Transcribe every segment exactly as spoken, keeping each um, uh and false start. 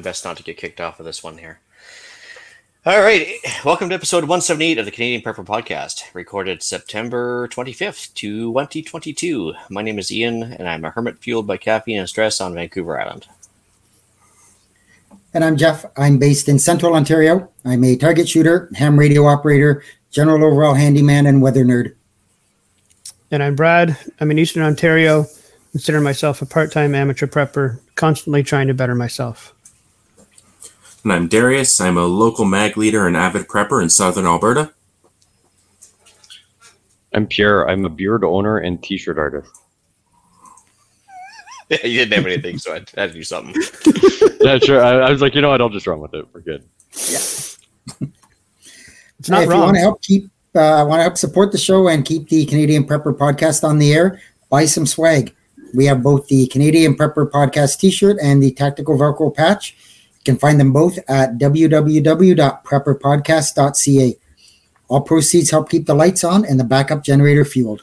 my best not to get kicked off of this one here. All right. Welcome to episode one seventy-eight of the Canadian Prepper Podcast, recorded September twenty-fifth, twenty twenty-two. My name is Ian, and I'm a hermit fueled by caffeine and stress on Vancouver Island. And I'm Jeff. I'm based in Central Ontario. I'm a target shooter, ham radio operator, general overall handyman, and weather nerd. And I'm Brad. I'm in Eastern Ontario. Consider myself a part-time amateur prepper, constantly trying to better myself. And I'm Darius. I'm a local mag leader and avid prepper in Southern Alberta. I'm Pierre. I'm a beard owner and t-shirt artist. You didn't have anything, so I had to do something. Yeah, sure. I, I was like, you know what? I'll just run with it. We're good. Yeah. It's not hey, wrong. If you want to help keep, uh, want to help support the show and keep the Canadian Prepper Podcast on the air, buy some swag. We have both the Canadian Prepper Podcast t-shirt and the Tactical Velcro patch. You can find them both at w w w dot prepper podcast dot c a. All proceeds help keep the lights on and the backup generator fueled.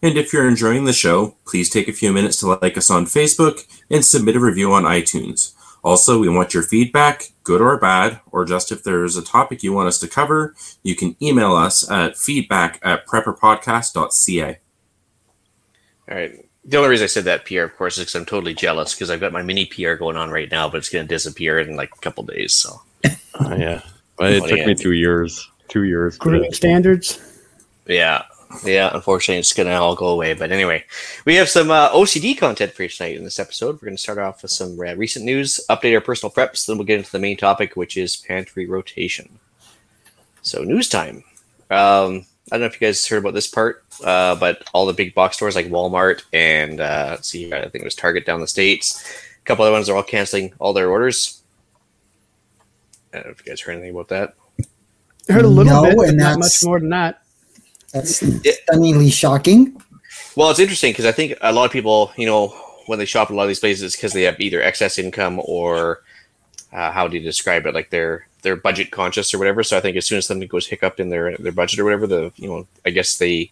And if you're enjoying the show, please take a few minutes to like us on Facebook and submit a review on iTunes. Also, we want your feedback, good or bad, or just if there is a topic you want us to cover, you can email us at feedback at prepper podcast dot c a. All right. The only reason I said that, Pierre, of course, is because I'm totally jealous because I've got my mini Pierre going on right now, but it's going to disappear in like a couple days. So, oh, yeah, but it took me two years. Two years. Green standards. Yeah, yeah. Unfortunately, it's going to all go away. But anyway, we have some uh, O C D content for you tonight in this episode. We're going to start off with some uh, recent news, update our personal preps, then we'll get into the main topic, which is pantry rotation. So, news time. Um, I don't know if you guys heard about this part, uh, but all the big box stores like Walmart and uh, let's see, I think it was Target down the States. A couple other ones are all canceling all their orders. I don't know if you guys heard anything about that. I heard a little no, bit, and not much more than that. That's stunningly shocking. Well, it's interesting because I think a lot of people, you know, when they shop at a lot of these places, it's because they have either excess income or uh, how do you describe it? Like they're they're budget conscious or whatever. So I think as soon as something goes hiccuped in their their budget or whatever, the you know, I guess they,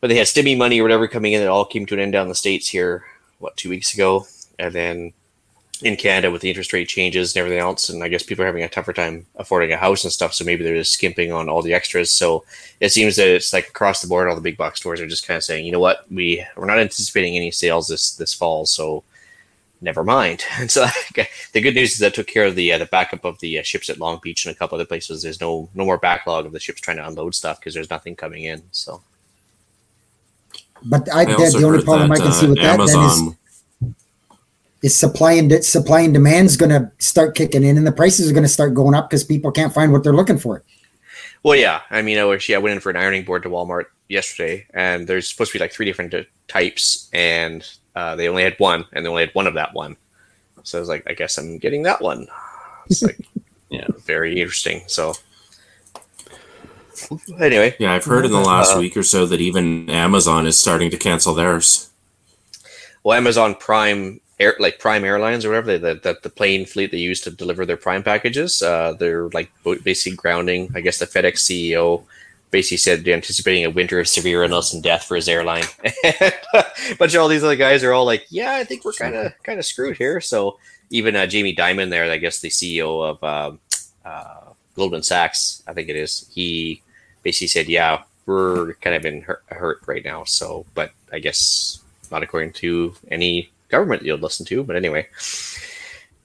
but they had stimmy money or whatever coming in. It all came to an end down the States here, what, two weeks ago. And then in Canada with the interest rate changes and everything else. And I guess people are having a tougher time affording a house and stuff. So maybe they're just skimping on all the extras. So it seems that it's like across the board, all the big box stores are just kind of saying, you know what, we, we're not anticipating any sales this, this fall. So never mind. And so the good news is that took care of the uh, the backup of the uh, ships at Long Beach and a couple other places. There's no no more backlog of the ships trying to unload stuff because there's nothing coming in. So, but I, I that, the only problem that, I can uh, see with Amazon. that then is, is supply and de- supply and demand is going to start kicking in, and the prices are going to start going up because people can't find what they're looking for. Well, yeah. I mean, I wish, yeah, I went in for an ironing board to Walmart yesterday, and there's supposed to be like three different d- types, and Uh, they only had one, and they only had one of that one. So I was like, I guess I'm getting that one. It's like, yeah, very interesting. So anyway. Yeah, I've heard in the last uh, week or so that even Amazon is starting to cancel theirs. Well, Amazon Prime Air, like Prime Airlines or whatever, that the, the plane fleet they use to deliver their Prime packages, uh, they're like basically grounding. I guess the FedEx C E O basically said anticipating a winter of severe illness and death for his airline. But all these other guys are all like, yeah, I think we're kind of kind of screwed here. So even uh, Jamie Dimon there, I guess the C E O of um, uh, Goldman Sachs, I think it is, he basically said, yeah, we're kind of in hurt, hurt right now. So, but I guess not according to any government you'll listen to. But anyway,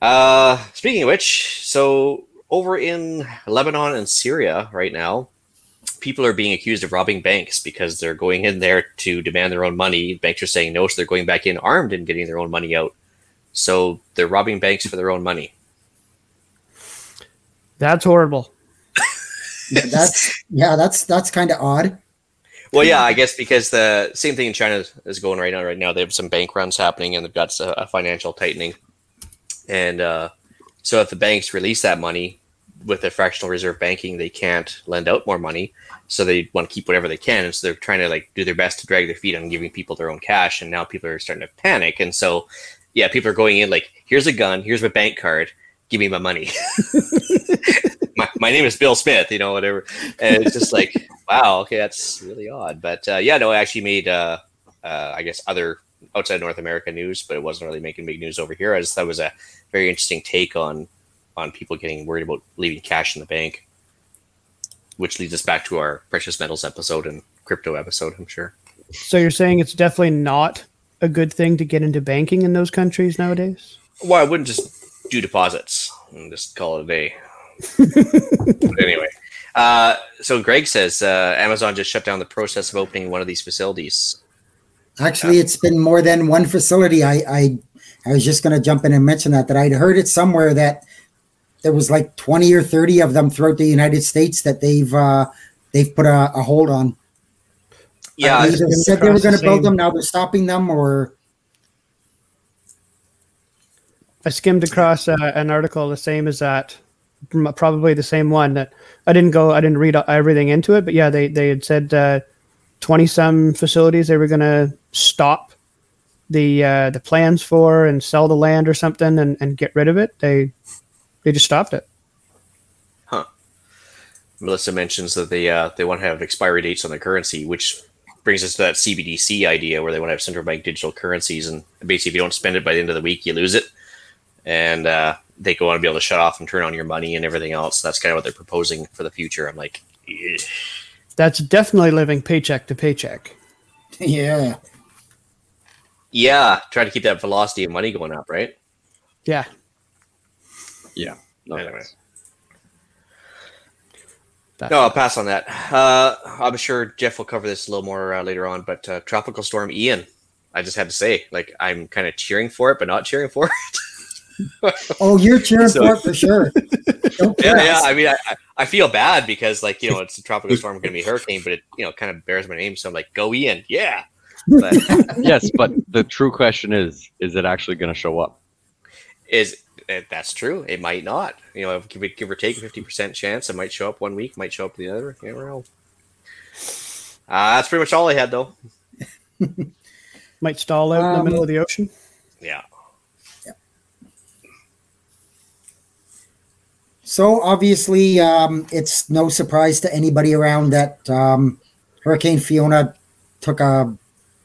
uh, speaking of which, so over in Lebanon and Syria right now, people are being accused of robbing banks because they're going in there to demand their own money. Banks are saying no, so they're going back in armed and getting their own money out. So they're robbing banks for their own money. That's horrible. yeah, that's yeah, that's that's kind of odd. Well, yeah, I guess because the same thing in China is going right now. Right now, they have some bank runs happening, and they've got a financial tightening. And uh, so if the banks release that money, with their fractional reserve banking, they can't lend out more money. So they want to keep whatever they can. And so they're trying to like do their best to drag their feet on giving people their own cash. And now people are starting to panic. And so, yeah, people are going in like, here's a gun. Here's my bank card. Give me my money. my, my name is Bill Smith, you know, whatever. And it's just like, wow, okay, that's really odd. But uh, yeah, no, I actually made, uh, uh, I guess, other outside North America news, but it wasn't really making big news over here. I just thought it was a very interesting take on on people getting worried about leaving cash in the bank, which leads us back to our precious metals episode and crypto episode, I'm sure. So you're saying it's definitely not a good thing to get into banking in those countries nowadays? Well, I wouldn't just do deposits and just call it a day. But anyway, uh, so Greg says uh, Amazon just shut down the process of opening one of these facilities. Actually, it's been more than one facility. I I, I was just going to jump in and mention that, that I'd heard it somewhere that there was like twenty or thirty of them throughout the United States that they've uh, they've put a, a hold on. Yeah, uh, they said they were going to build them. Now they're stopping them. Or I skimmed across uh, an article the same as that, probably the same one that I didn't go. I didn't read everything into it, but yeah, they they had said uh, twenty some facilities they were going to stop the uh, the plans for and sell the land or something and, and get rid of it. They they just stopped it. Huh. Melissa mentions that they uh, they want to have expiry dates on their currency, which brings us to that C B D C idea where they want to have central bank digital currencies, and basically if you don't spend it by the end of the week, you lose it. And uh, they go on to be able to shut off and turn on your money and everything else. That's kind of what they're proposing for the future. I'm like, ugh. That's definitely living paycheck to paycheck. Yeah. Yeah. Try to keep that velocity of money going up, right? Yeah. Yeah. No, anyway. That's no, I'll pass on that. Uh, I'm sure Jeff will cover this a little more uh, later on, but uh, Tropical Storm Ian, I just had to say, like, I'm kind of cheering for it, but not cheering for it. Oh, you're cheering so, for it for sure. Don't yeah, yeah, I mean, I, I feel bad because, like, you know, it's a tropical storm, going to be a hurricane, but it, you know, kind of bears my name. So I'm like, go Ian, yeah. But, yes, but the true question is, is it actually going to show up? Is That's true. It might not. You know, give or take a fifty percent chance. It might show up one week, might show up the other. You never know. Uh, that's pretty much all I had, though. Might stall out um, in the middle of the ocean. Yeah. yeah. So, obviously, um, it's no surprise to anybody around that um, Hurricane Fiona took a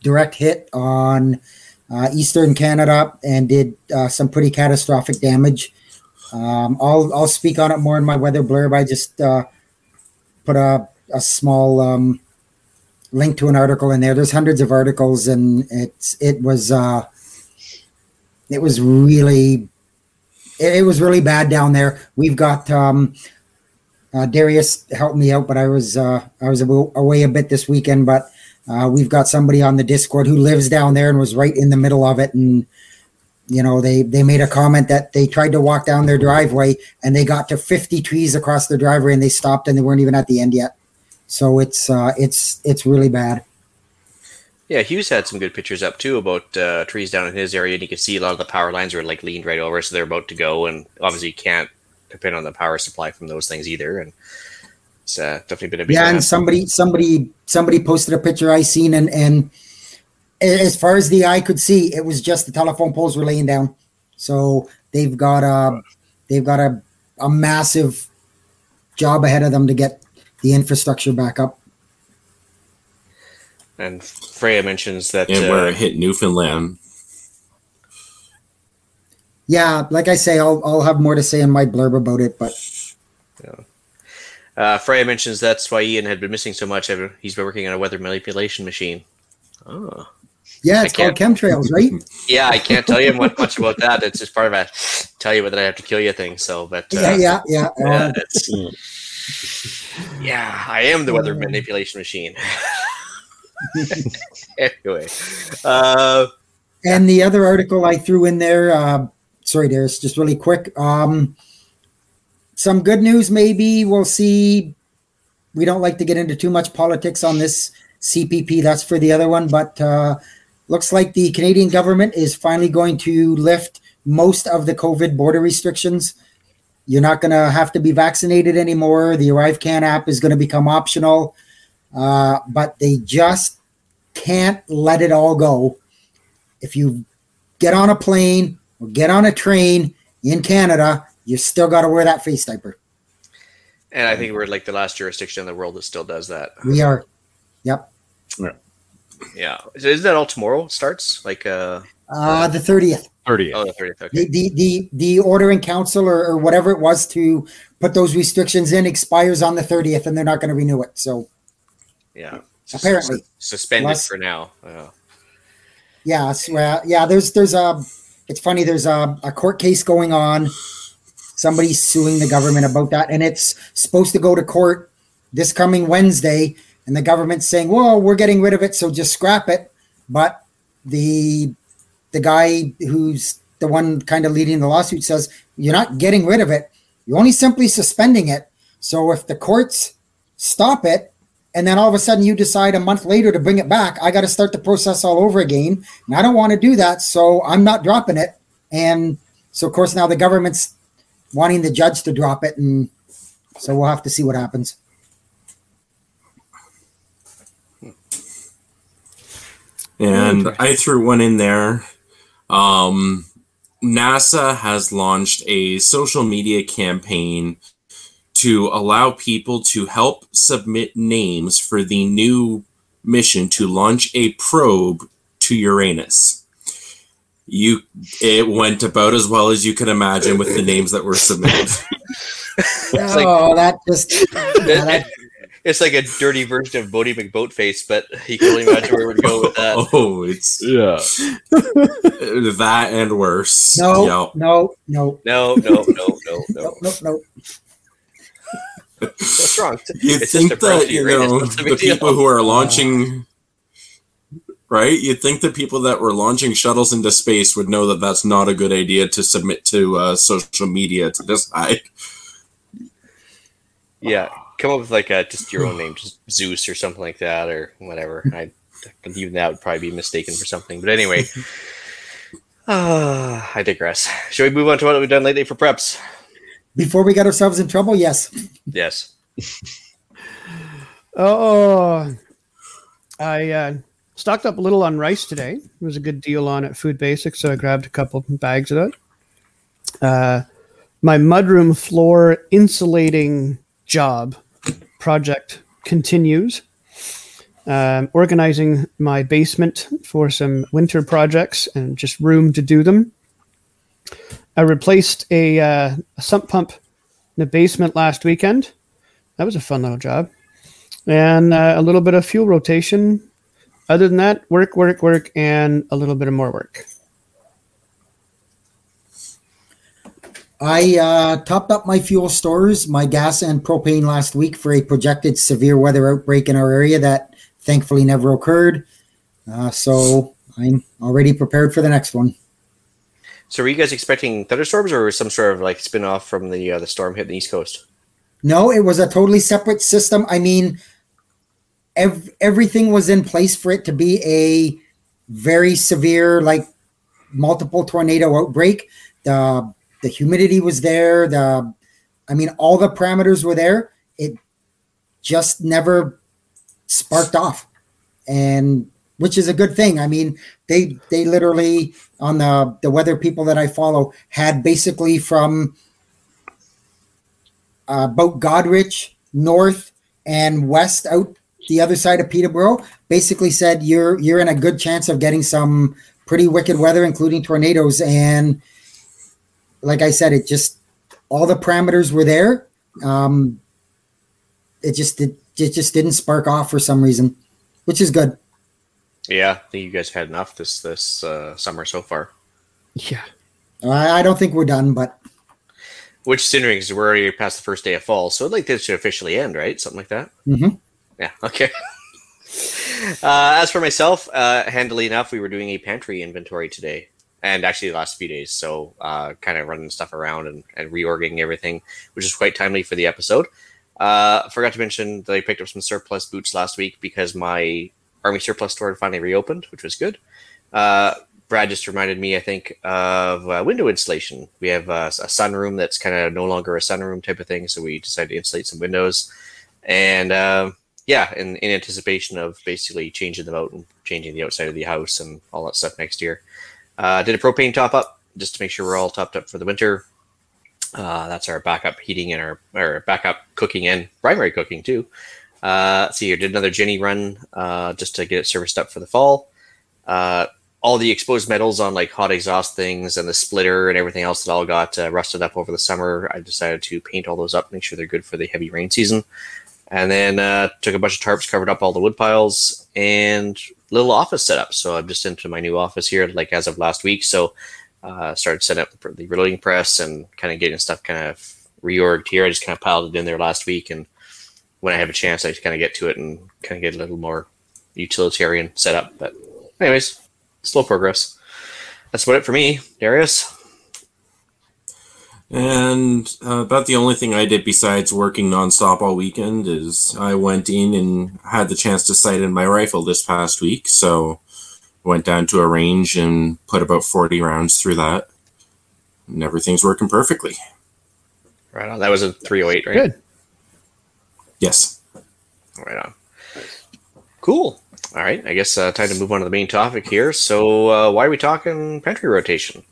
direct hit on Uh, Eastern Canada and did uh, some pretty catastrophic damage. Um, I'll I'll speak on it more in my weather blurb. I just uh, put a a small um, link to an article in there. There's hundreds of articles, and it's it was uh, it was really it, it was really bad down there. We've got um, uh, Darius helped me out, but I was uh, I was away a bit this weekend, but. Uh, we've got somebody on the Discord who lives down there and was right in the middle of it. And, you know, they, they made a comment that they tried to walk down their driveway and they got to fifty trees across their driveway and they stopped and they weren't even at the end yet. So it's uh, it's it's really bad. Yeah, Hughes had some good pictures up, too, about uh, trees down in his area. And you can see a lot of the power lines were like leaned right over. So they're about to go. And obviously you can't depend on the power supply from those things either. And it's uh, definitely been a big yeah, and somebody, somebody, somebody posted a picture I seen, and and as far as the eye could see, it was just the telephone poles were laying down. So they've got a they've got a a massive job ahead of them to get the infrastructure back up. And Freya mentions that, and uh, where it hit Newfoundland. Yeah, like I say, I'll I'll have more to say in my blurb about it, but. Yeah. Uh, Freya mentions that's why Ian had been missing so much. He's been working on a weather manipulation machine. Oh. Yeah, it's called chemtrails, right? Yeah, I can't tell you much about that. It's just part of a tell you whether I have to kill you thing. So, but uh, yeah, yeah, yeah. Yeah, it's, yeah, I am the weather manipulation machine. Anyway. Uh, and the other article I threw in there, uh, sorry, Darius, just really quick. Um, Some good news, maybe we'll see. We don't like to get into too much politics on this C P P. That's for the other one. But uh, looks like the Canadian government is finally going to lift most of the COVID border restrictions. You're not going to have to be vaccinated anymore. The ArriveCAN app is going to become optional. Uh, but they just can't let it all go. If you get on a plane or get on a train in Canada, you still got to wear that face diaper. And I think we're like the last jurisdiction in the world that still does that. We are. Yep. Yeah. Yeah. Isn't that all tomorrow starts? Like uh, uh the thirtieth. thirtieth. Oh, the thirtieth. Okay. The, the the the ordering council or, or whatever it was to put those restrictions in expires on the thirtieth, and they're not going to renew it. So yeah. Apparently S- suspended Unless, for now. Oh. Yeah. So, uh, yeah. There's there's a. It's funny. There's a, a court case going on. Somebody's suing the government about that, and it's supposed to go to court this coming Wednesday. And the government's saying, "Whoa, we're getting rid of it, so just scrap it." But the the guy who's the one kind of leading the lawsuit says, "You're not getting rid of it. You're only simply suspending it. So if the courts stop it, and then all of a sudden you decide a month later to bring it back, I got to start the process all over again, and I don't want to do that. So I'm not dropping it." And so, of course, now the government's wanting the judge to drop it, and so we'll have to see what happens. And I threw one in there. Um, NASA has launched a social media campaign to allow people to help submit names for the new mission to launch a probe to Uranus. You, it went about as well as you can imagine with the names that were submitted. It's like, oh, that just... Yeah, that, it's like a dirty version of Boaty McBoatface, but you can only imagine where it would go with that. Oh, it's... Yeah. That and worse. No, yep. no, no. No, no, no, no, no. No, no, no. What's wrong? You it's think just that, you know, right? the, the people who are launching... Right? You'd think the people that were launching shuttles into space would know that that's not a good idea to submit to uh, social media to this high. Yeah. Come up with like a, just your own name, just Zeus or something like that or whatever. I Even that would probably be mistaken for something. But anyway, uh, I digress. Should we move on to what we've done lately for preps? Before we got ourselves in trouble? Yes. Yes. Oh, I... Uh... Stocked up a little on rice today. It was a good deal on at Food Basics, so I grabbed a couple bags of it. Uh, my mudroom floor insulating job project continues. Um, organizing my basement for some winter projects and just room to do them. I replaced a, uh, a sump pump in the basement last weekend. That was a fun little job. And uh, a little bit of fuel rotation. Other than that, work, work, work, and a little bit of more work. I uh, topped up my fuel stores, my gas and propane last week for a projected severe weather outbreak in our area that thankfully never occurred. Uh, so I'm already prepared for the next one. So were you guys expecting thunderstorms or some sort of like spin-off from the, uh, the storm hitting the East Coast? No, it was a totally separate system. I mean... Every, everything was in place for it to be a very severe, like multiple tornado outbreak. The the humidity was there. The, I mean, all the parameters were there. It just never sparked off, and which is a good thing. I mean, they they literally on the the weather people that I follow had basically from uh, about Goderich north and west out. The other side of Peterborough basically said you're you're in a good chance of getting some pretty wicked weather, including tornadoes. And like I said, it just all the parameters were there. Um, it just it, it just didn't spark off for some reason, which is good. Yeah, I think you guys had enough this this uh, summer so far. Yeah, I, I don't think we're done, but which sooner because we're already past the first day of fall, so I'd like this to officially end, right? Something like that. Mm-hmm. Yeah, okay. Uh, as for myself, uh, handily enough, we were doing a pantry inventory today and actually the last few days. So uh, kind of running stuff around and, and reorging everything, which is quite timely for the episode. Uh, forgot to mention that I picked up some surplus boots last week because my Army surplus store finally reopened, which was good. Uh, Brad just reminded me, I think, of uh, window insulation. We have uh, a sunroom that's kind of no longer a sunroom type of thing. So we decided to insulate some windows and... Uh, Yeah, in, in anticipation of basically changing them out and changing the outside of the house and all that stuff next year. Uh, did a propane top-up just to make sure we're all topped up for the winter. Uh, that's our backup heating and our, our backup cooking and primary cooking, too. Uh, let's see here. Did another Jenny run uh, just to get it serviced up for the fall. Uh, all the exposed metals on like hot exhaust things and the splitter and everything else that all got uh, rusted up over the summer. I decided to paint all those up, make sure they're good for the heavy rain season. And then uh, took a bunch of tarps, covered up all the wood piles, and little office setup. So I'm just into my new office here, like as of last week. So uh, started setting up the reloading press and kind of getting stuff kind of reorged here. I just kind of piled it in there last week, and when I have a chance, I just kind of get to it and kind of get a little more utilitarian setup. But anyways, slow progress. That's about it for me, Darius. And uh, about the only thing I did besides working nonstop all weekend is I went in and had the chance to sight in my rifle this past week. So went down to a range and put about forty rounds through that. And everything's working perfectly. Right on. That was a three oh eight, right? Good. Yes. Right on. Cool. All right. I guess uh, time to move on to the main topic here. So uh, why are we talking pantry rotation?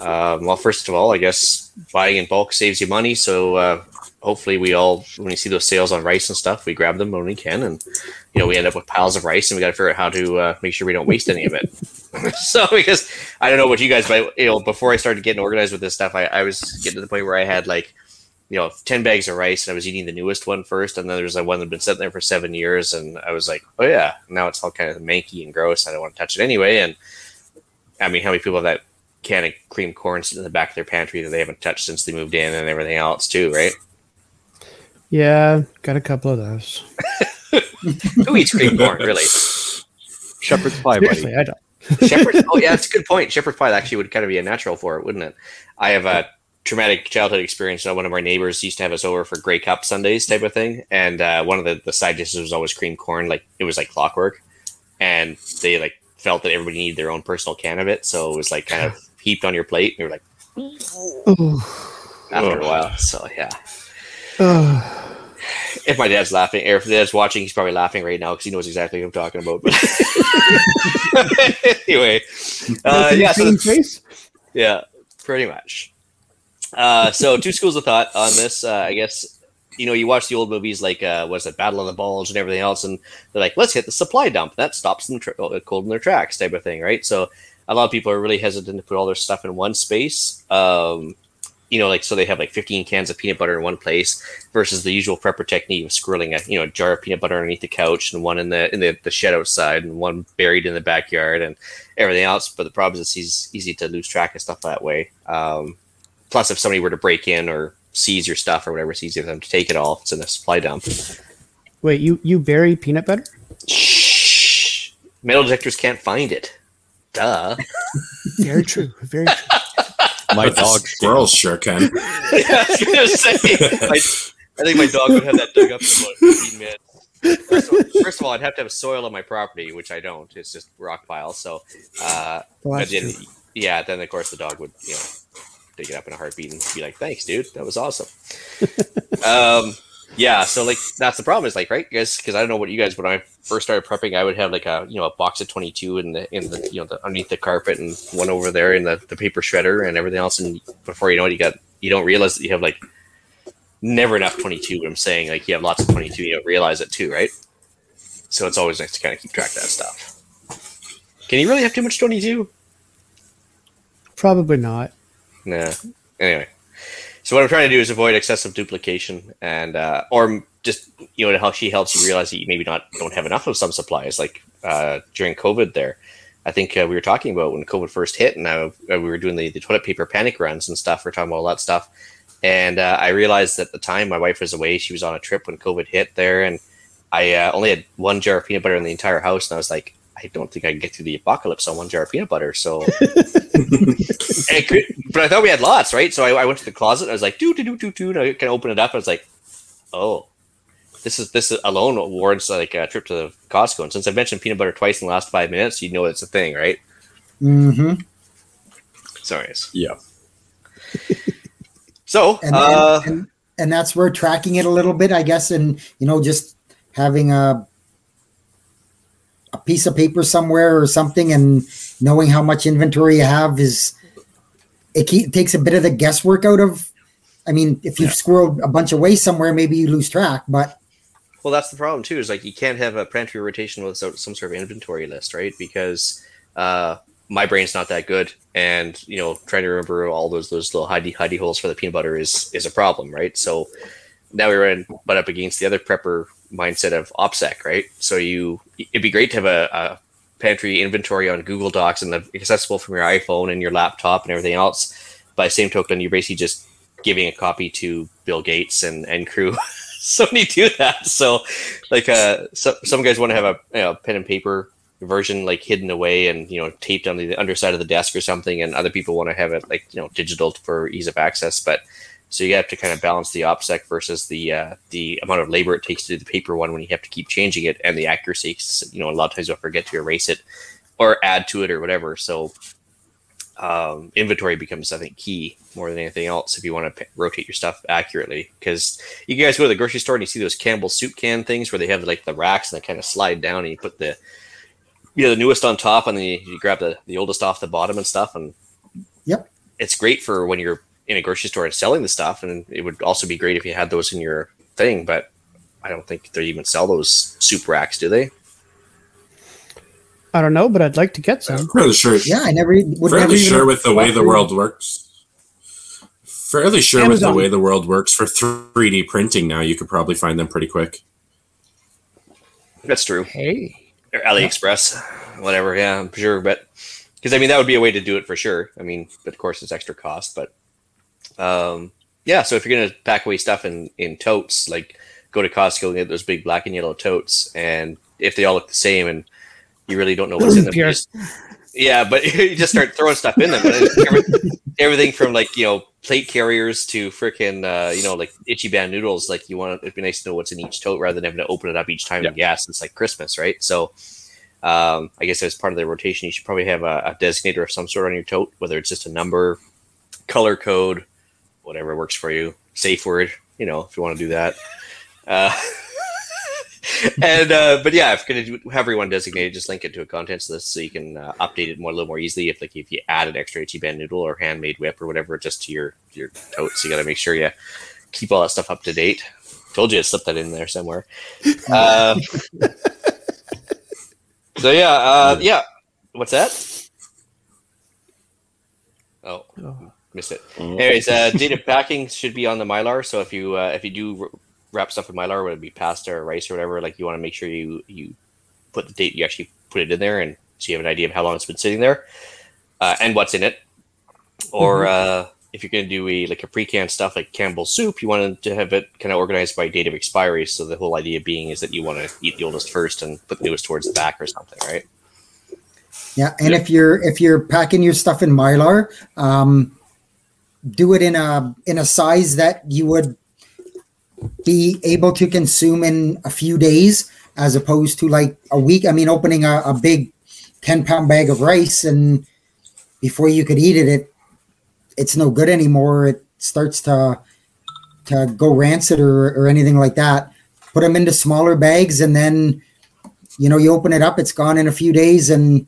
Um, well, first of all, I guess buying in bulk saves you money. So uh, hopefully we all, when you see those sales on rice and stuff, we grab them when we can. And, you know, we end up with piles of rice, and we got to figure out how to uh, make sure we don't waste any of it. So because I don't know what you guys, but, you know, before I started getting organized with this stuff, I, I was getting to the point where I had like, you know, ten bags of rice, and I was eating the newest one first. And then there's like one that had been sitting there for seven years. And I was like, oh yeah, now it's all kind of manky and gross. I don't want to touch it anyway. And I mean, how many people have that can of cream corn sitting in the back of their pantry that they haven't touched since they moved in and everything else too, right? Yeah, got a couple of those. Who eats cream corn, really? Shepherd's pie, buddy. I don't. Shepherd's, oh yeah, that's a good point. Shepherd's pie actually would kind of be a natural for it, wouldn't it? I have a traumatic childhood experience. One of our neighbors used to have us over for Grey Cup Sundays type of thing, and uh, one of the, the side dishes was always cream corn. Like it was like clockwork, and they like felt that everybody needed their own personal can of it, so it was like kind of heaped on your plate, and you were like, ooh. After a while. So yeah. If my dad's laughing, or if dad's watching, he's probably laughing right now because he knows exactly what I'm talking about. But anyway, uh, yeah, so yeah, pretty much. Uh, so two schools of thought on this, uh, I guess. You know, you watch the old movies like, uh, what's it, Battle of the Bulge and everything else, and they're like, let's hit the supply dump. That stops them tra- cold in their tracks type of thing, right? So a lot of people are really hesitant to put all their stuff in one space. Um, you know, like, so they have like fifteen cans of peanut butter in one place versus the usual prepper technique of squirreling a, you know, a jar of peanut butter underneath the couch and one in the in the, the shed outside and one buried in the backyard and everything else. But the problem is it's easy to lose track of stuff that way. Um, plus, if somebody were to break in or sees your stuff or whatever, it's easier for them to take it all if it's in a supply dump. Wait, you, you bury peanut butter? Shh. Metal detectors can't find it. Duh. Very true. Very true. My but dog squirrels sure can. Yeah, I was going to say, I, I think my dog would have that dug up in about fifteen minutes. First of, all, first of all, I'd have to have soil on my property, which I don't. It's just rock piles. So, uh, well, but then, yeah, then of course the dog would, you know, dig it up in a heartbeat and be like, thanks, dude. That was awesome. um, yeah. So like, that's the problem is like, right. Guys, cause I don't know what you guys, when I first started prepping, I would have like a, you know, a box of twenty-two in the, in the, you know, the, underneath the carpet and one over there in the, the paper shredder and everything else. And before you know it, you got, you don't realize that you have like never enough twenty-two. What I'm saying, like you have lots of twenty-two, you don't realize it too. Right. So it's always nice to kind of keep track of that stuff. Can you really have too much twenty-two? Probably not. Nah. Anyway, so what I'm trying to do is avoid excessive duplication, and uh, or just you know how she helps you realize that you maybe not don't have enough of some supplies. Like uh, during COVID, there, I think uh, we were talking about when COVID first hit, and I, we were doing the, the toilet paper panic runs and stuff. We we're talking about all that stuff, and uh, I realized that at the time my wife was away; she was on a trip when COVID hit there, and I uh, only had one jar of peanut butter in the entire house, and I was like, I don't think I can get through the apocalypse on one jar of peanut butter. So, it could, but I thought we had lots, right? So I, I went to the closet. And I was like, do do do do do. And I can open it up. I was like, oh, this is this alone warrants like a trip to the Costco. And since I've mentioned peanut butter twice in the last five minutes, you know it's a thing, right? Mm-hmm. Sorry. Yeah. So, and, uh, and, and, and that's where tracking it a little bit, I guess, and you know, just having a. a piece of paper somewhere or something and knowing how much inventory you have is it, ke- it takes a bit of the guesswork out of, I mean, if you've yeah. squirreled a bunch away somewhere, maybe you lose track, but Well, that's the problem too, is like you can't have a pantry rotation without some sort of inventory list, right? Because uh, my brain's not that good, and you know, trying to remember all those those little hidey hidey holes for the peanut butter is is a problem, right? So now we run butt up against the other prepper mindset of OPSEC, right? So you, it'd be great to have a, a pantry inventory on Google Docs and accessible from your iPhone and your laptop and everything else. By same token, you're basically just giving a copy to Bill Gates and and crew. So many do that. So like uh, so, some guys want to have a you know, pen and paper version like hidden away and you know taped on the underside of the desk or something, and other people want to have it like you know digital for ease of access. But so you have to kind of balance the OPSEC versus the uh, the amount of labor it takes to do the paper one when you have to keep changing it, and the accuracy. You know, a lot of times you'll forget to erase it or add to it or whatever. So um, inventory becomes, I think, key more than anything else if you want to p- rotate your stuff accurately. Because you guys go to the grocery store and you see those Campbell's soup can things where they have like the racks and they kind of slide down, and you put the you know the newest on top, and then you, you grab the, the oldest off the bottom and stuff. And yep, it's great for when you're in a grocery store and selling the stuff, and it would also be great if you had those in your thing, but I don't think they even sell those soup racks, do they? I don't know, but I'd like to get some. I'm fairly sure. Yeah, I never would fairly never sure with the way the world works. Fairly sure Amazon. With the way the world works for three D printing now, you could probably find them pretty quick. That's true. Hey. Or AliExpress. Whatever, yeah, I'm sure, but because I mean that would be a way to do it for sure. I mean, but of course it's extra cost, but Um, yeah, so if you're going to pack away stuff in, in totes, like go to Costco and get those big black and yellow totes, and if they all look the same and you really don't know what's in them. Just, yeah, but you just start throwing stuff in them. Everything, everything from like, you know, plate carriers to freaking, uh, you know, like Ichiban noodles. Like you want, it'd be nice to know what's in each tote rather than having to open it up each time and gas. It's like Christmas, right? So um, I guess as part of the rotation, you should probably have a, a designator of some sort on your tote, whether it's just a number, color code, whatever works for you, safe word, you know, if you want to do that. Uh, and, uh, but yeah, if you're going to have everyone designated, just link it to a contents list so you can uh, update it more, a little more easily. If like, if you add an extra Ichiban noodle or handmade whip or whatever, just to your, your totes, you got to make sure you keep all that stuff up to date. Told you I slipped that in there somewhere. Uh, so yeah, uh, yeah. What's that? Oh, oh. Missed it. Anyways, uh, data packing should be on the Mylar. So if you uh, if you do r- wrap stuff in Mylar, whether it be pasta or rice or whatever, like you want to make sure you you put the date you actually put it in there, and so you have an idea of how long it's been sitting there uh, and what's in it. Or mm-hmm. uh, if you're going to do a, like a pre-canned stuff like Campbell's soup, you want to have it kind of organized by date of expiry. So the whole idea being is that you want to eat the oldest first and put the newest towards the back or something, right? Yeah, and yep. if you're if you're packing your stuff in Mylar, um, do it in a in a size that you would be able to consume in a few days, as opposed to like a week. I mean, opening a, a big ten pound bag of rice and before you could eat it, it it's no good anymore. It starts to to go rancid or, or anything like that. Put them into smaller bags, and then you know you open it up, it's gone in a few days, and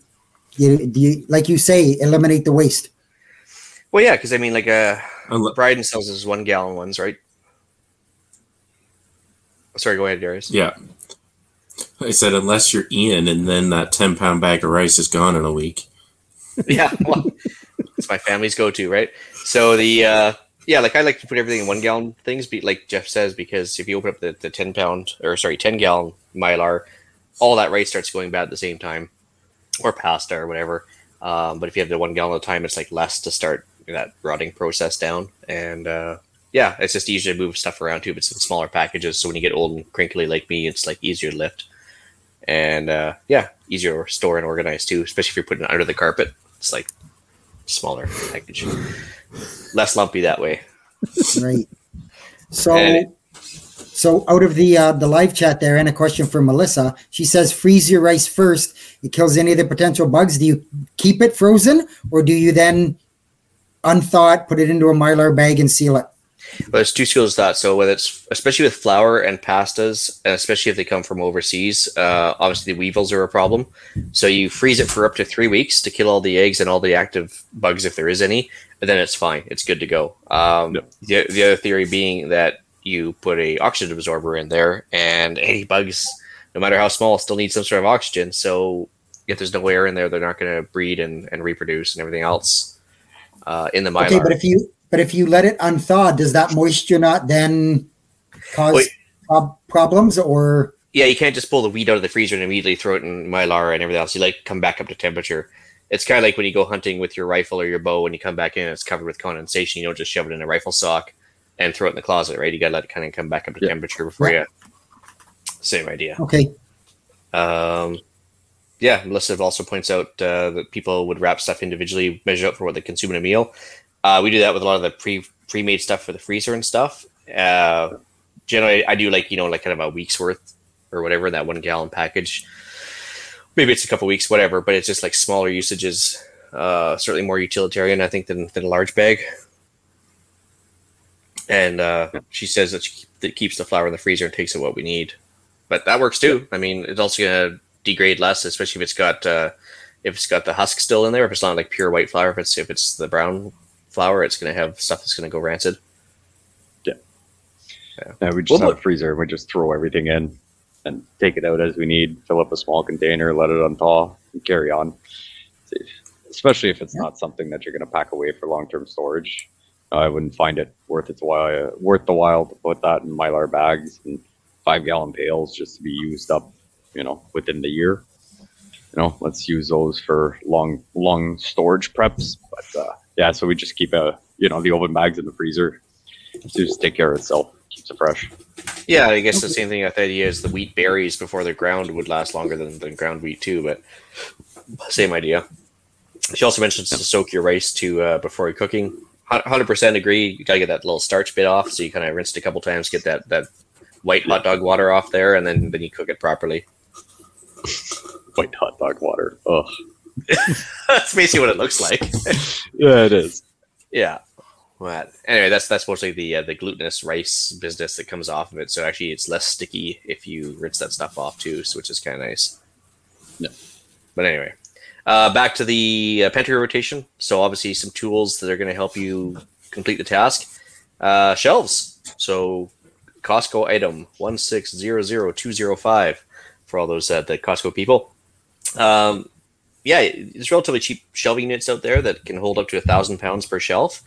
you, you like you say, eliminate the waste. Well, yeah, because I mean, like, uh, Bryden sells his one gallon ones, right? Sorry, go ahead, Darius. Yeah. I said, unless you're Ian, and then that ten pound bag of rice is gone in a week. Yeah. Well, it's my family's go to, right? So, the, uh, yeah, like, I like to put everything in one gallon things, be, like Jeff says, because if you open up the, the ten pound, or sorry, ten gallon Mylar, all that rice starts going bad at the same time, or pasta or whatever. Um, but if you have the one gallon at a time, it's like less to start that rotting process down, and uh yeah it's just easier to move stuff around too, but it's in smaller packages, so when you get old and crinkly like me, it's like easier to lift, and uh yeah easier to store and organize too, especially if you're putting it under the carpet. It's like smaller package, less lumpy that way, right? So and, so out of the uh the live chat there, and a question for Melissa, she says, freeze your rice first, it kills any of the potential bugs. Do you keep it frozen, or do you then unthought, put it into a Mylar bag and seal it? Well, there's two schools of thought. So whether it's, especially with flour and pastas, and especially if they come from overseas, uh, obviously the weevils are a problem. So you freeze it for up to three weeks to kill all the eggs and all the active bugs if there is any, and then it's fine. It's good to go. Um, yep. the, the other theory being that you put a oxygen absorber in there, and any bugs, no matter how small, still need some sort of oxygen. So if there's no air in there, they're not going to breed and, and reproduce and everything else uh, in the mylar. Okay, but if you but if you let it unthaw, does that moisture not then cause Wait. Prob- problems or? Yeah, you can't just pull the wheat out of the freezer and immediately throw it in mylar and everything else. You like come back up to temperature. It's kind of like when you go hunting with your rifle or your bow and you come back in and it's covered with condensation. You don't just shove it in a rifle sock and throw it in the closet, right? You got to let it kind of come back up to yeah. temperature before yeah. you. Same idea. Okay. Um, yeah, Melissa also points out uh, that people would wrap stuff individually, measure out for what they consume in a meal. Uh, we do that with a lot of the pre pre-made stuff for the freezer and stuff. Uh, generally, I do like, you know, like kind of a week's worth or whatever, that one gallon package. Maybe it's a couple weeks, whatever, but it's just like smaller usages, uh, certainly more utilitarian, I think, than, than a large bag. And uh, she says that she that keeps the flour in the freezer and takes out what we need. But that works too. I mean, it's also going to degrade less, especially if it's got uh, if it's got the husk still in there. If it's not like pure white flour, if it's if it's the brown flour, it's going to have stuff that's going to go rancid. Yeah. yeah. yeah we just well, have a freezer and we just throw everything in and take it out as we need. Fill up a small container, let it unthaw, and carry on. Especially if it's yeah. not something that you're going to pack away for long-term storage. I wouldn't find it worth its while, worth the while to put that in mylar bags and five-gallon pails just to be used up, you know, within the year. You know, let's use those for long, long storage preps. But uh, yeah, so we just keep a, you know, the open bags in the freezer to just take care of itself, keeps it fresh. Yeah, I guess the same thing with the idea is the wheat berries before they're ground would last longer than, than ground wheat too. But same idea. She also mentions to soak your rice too uh, before cooking. one hundred percent agree. You got to get that little starch bit off. So you kind of rinse it a couple times, get that, that white hot dog water off there, and then, then you cook it properly. White hot dog water. Ugh. That's basically what it looks like. Yeah, it is. Yeah. But anyway, that's that's mostly the uh, the glutinous rice business that comes off of it. So actually, it's less sticky if you rinse that stuff off too, which is kind of nice. Yeah. But anyway. Uh, back to the uh, pantry rotation. So obviously some tools that are going to help you complete the task. Uh, shelves. So Costco item one six zero zero two zero five for all those uh, the Costco people. Um, yeah, it's relatively cheap shelving units out there that can hold up to a thousand pounds per shelf.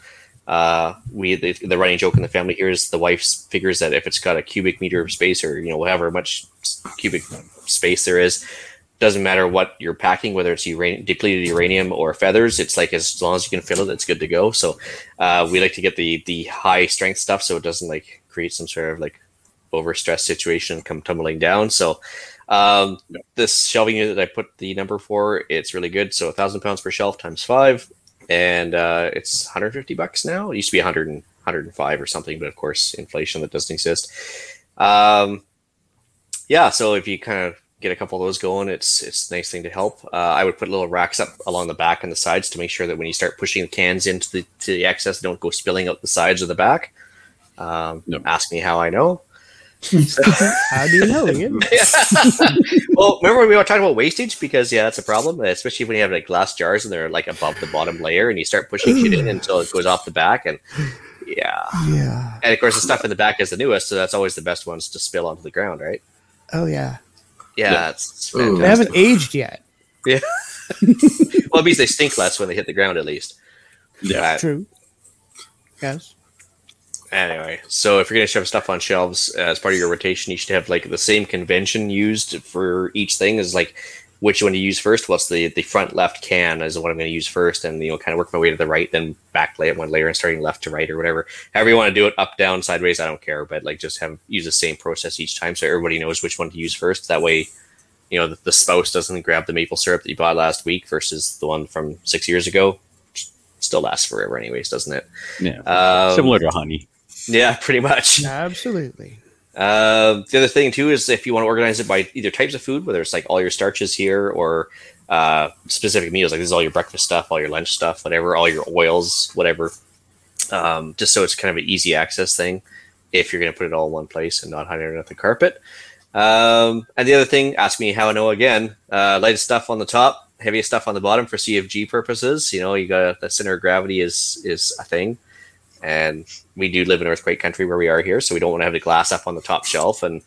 Uh, we the, the running joke in the family here is the wife figures that if it's got a cubic meter of space or you know however much cubic space there is. Doesn't matter what you're packing, whether it's uranium, depleted uranium or feathers. It's like as long as you can fill it, it's good to go. So uh, we like to get the the high strength stuff so it doesn't like create some sort of like overstressed situation and come tumbling down. So um, this shelving unit that I put the number for, it's really good. So a thousand pounds per shelf times five, and uh, it's one hundred fifty bucks now. It used to be one hundred and one hundred five or something, but of course inflation that doesn't exist. Um, yeah, so if you kind of get a couple of those going, it's it's a nice thing to help. Uh, I would put little racks up along the back and the sides to make sure that when you start pushing the cans into the to the excess, they don't go spilling out the sides or the back. Um, no. Ask me how I know. So. How do you know? Well, remember when we were talking about wastage? Because, yeah, that's a problem, especially when you have like glass jars and they're like above the bottom layer and you start pushing shit in until it goes off the back. And yeah. yeah. And, of course, the stuff in the back is the newest, so that's always the best ones to spill onto the ground, right? Oh, yeah. Yeah, yeah, it's, it's fantastic. They haven't aged yet. Yeah. Well, it means they stink less when they hit the ground, at least. Yeah, right. True. Yes. Anyway, so if you're going to shove stuff on shelves uh, as part of your rotation, you should have like the same convention used for each thing. Is like which one to use first. What's well, the the front left can is the one I'm going to use first, and you know, kind of work my way to the right, then back lay at one layer and starting left to right or whatever. However you want to do it, up, down, sideways, I don't care, but like just have use the same process each time so everybody knows which one to use first. That way, you know, the, the spouse doesn't grab the maple syrup that you bought last week versus the one from six years ago. Which still lasts forever, anyways, doesn't it? Yeah, um, similar to honey. Yeah, pretty much. Absolutely. Uh, the other thing too is if you want to organize it by either types of food, whether it's like all your starches here or uh, specific meals, like this is all your breakfast stuff, all your lunch stuff, whatever, all your oils, whatever. Um, just so it's kind of an easy access thing if you're going to put it all in one place and not hide it underneath the carpet. Um, and the other thing, ask me how I know again. Uh, lightest stuff on the top, heaviest stuff on the bottom for C F G purposes. You know, you got the center of gravity is is a thing. And we do live in earthquake country where we are here, so we don't want to have the glass up on the top shelf and,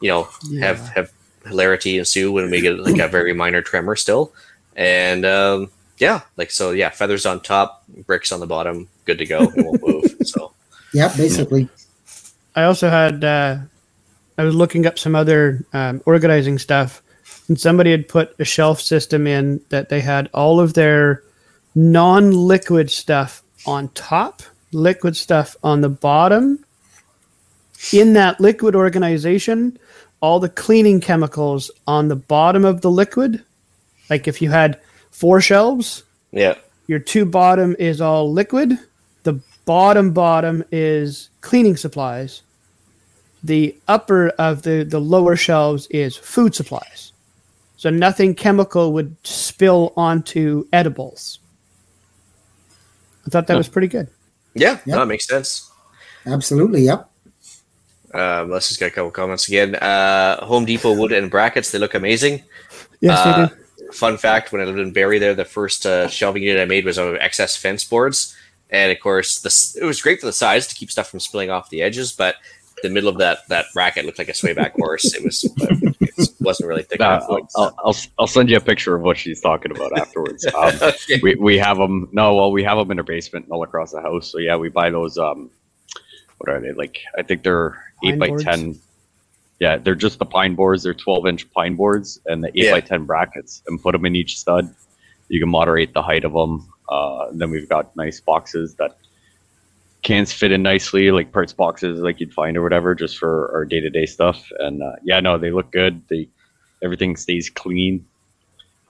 you know, yeah. have, have hilarity ensue when we get like a very minor tremor still. And um, yeah, like, so yeah, feathers on top, bricks on the bottom, good to go. It won't move. So yeah, basically. I also had, uh, I was looking up some other um, organizing stuff, and somebody had put a shelf system in that they had all of their non-liquid stuff on top, liquid stuff on the bottom. In that liquid organization, all the cleaning chemicals on the bottom of the liquid. Like if you had four shelves, yeah, your two bottom is all liquid. The bottom bottom is cleaning supplies. The upper of the, the lower shelves is food supplies. So nothing chemical would spill onto edibles. I thought that huh. was pretty good. Yeah, yep. No, that makes sense. Absolutely, yep. Uh, let's just get a couple comments again. Uh, Home Depot wood and brackets, they look amazing. Yes, uh, they do. Fun fact, when I lived in Barrie there, the first uh, shelving unit I made was out of excess fence boards. And, of course, this, it was great for the size to keep stuff from spilling off the edges, but the middle of that, that bracket looked like a swayback horse. It was it wasn't really thick. Nah, I'll, I'll I'll send you a picture of what she's talking about afterwards. Um, okay. We we have them. No, well, we have them in our basement all across the house. So yeah, we buy those. Um, what are they like? I think they're pine eight boards? by ten. Yeah, they're just the pine boards. They're twelve inch pine boards and the eight yeah. by ten brackets, and put them in each stud. You can moderate the height of them. Uh, and then we've got nice boxes that. Cans fit in nicely, like parts boxes, like you'd find or whatever, just for our day-to-day stuff. And uh, yeah, no, they look good. They everything stays clean,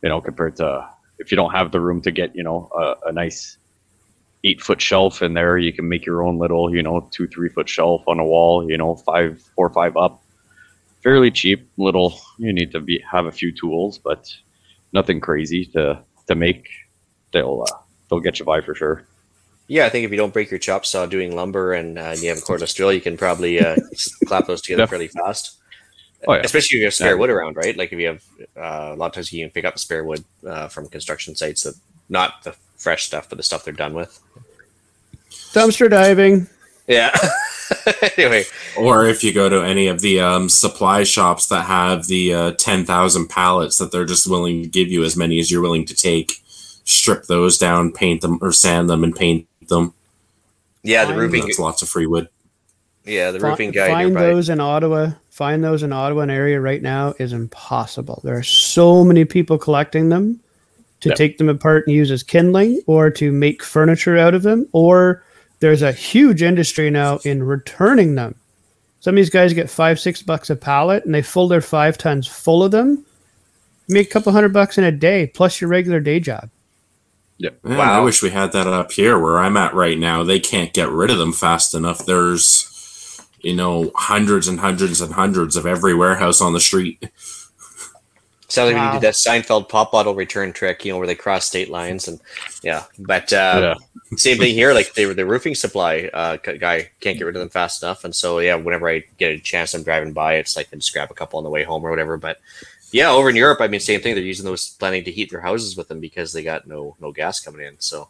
you know, compared to if you don't have the room to get, you know, a, a nice eight-foot shelf in there, you can make your own little, you know, two, three-foot shelf on a wall, you know, five, four, five up, fairly cheap. Little, you need to be have a few tools, but nothing crazy to to make. They'll uh, they'll get you by for sure. Yeah, I think if you don't break your chop saw doing lumber and uh, you have a cordless drill, you can probably uh, clap those together yep. fairly fast. Oh, yeah. Especially if you have spare yeah. wood around, right? Like if you have uh, a lot of times you can pick up spare wood uh, from construction sites, that not the fresh stuff, but the stuff they're done with. Dumpster diving. Yeah. Anyway, or if you go to any of the um, supply shops that have the uh, ten thousand pallets that they're just willing to give you as many as you're willing to take, strip those down, paint them, or sand them and paint them. Yeah, the roofing. That's lots of free wood. Yeah, the roofing guy. Find those in Ottawa. Find those in Ottawa an area right now is impossible. There are so many people collecting them to yep. take them apart and use as kindling or to make furniture out of them. Or there's a huge industry now in returning them. Some of these guys get five, six bucks a pallet and they fill their five tons full of them. Make a couple hundred bucks in a day plus your regular day job. Yeah. Man, wow. I wish we had that up here where I'm at right now. They can't get rid of them fast enough. There's, you know, hundreds and hundreds and hundreds of every warehouse on the street. Sounds like wow. we did that Seinfeld pop bottle return trick, you know, where they cross state lines and yeah. But uh, yeah. same thing here. Like they were the roofing supply uh, guy can't get rid of them fast enough. And so yeah, whenever I get a chance, I'm driving by. It's like I just grab a couple on the way home or whatever. But yeah, over in Europe, I mean, same thing. They're using those, planning to heat their houses with them because they got no no gas coming in. So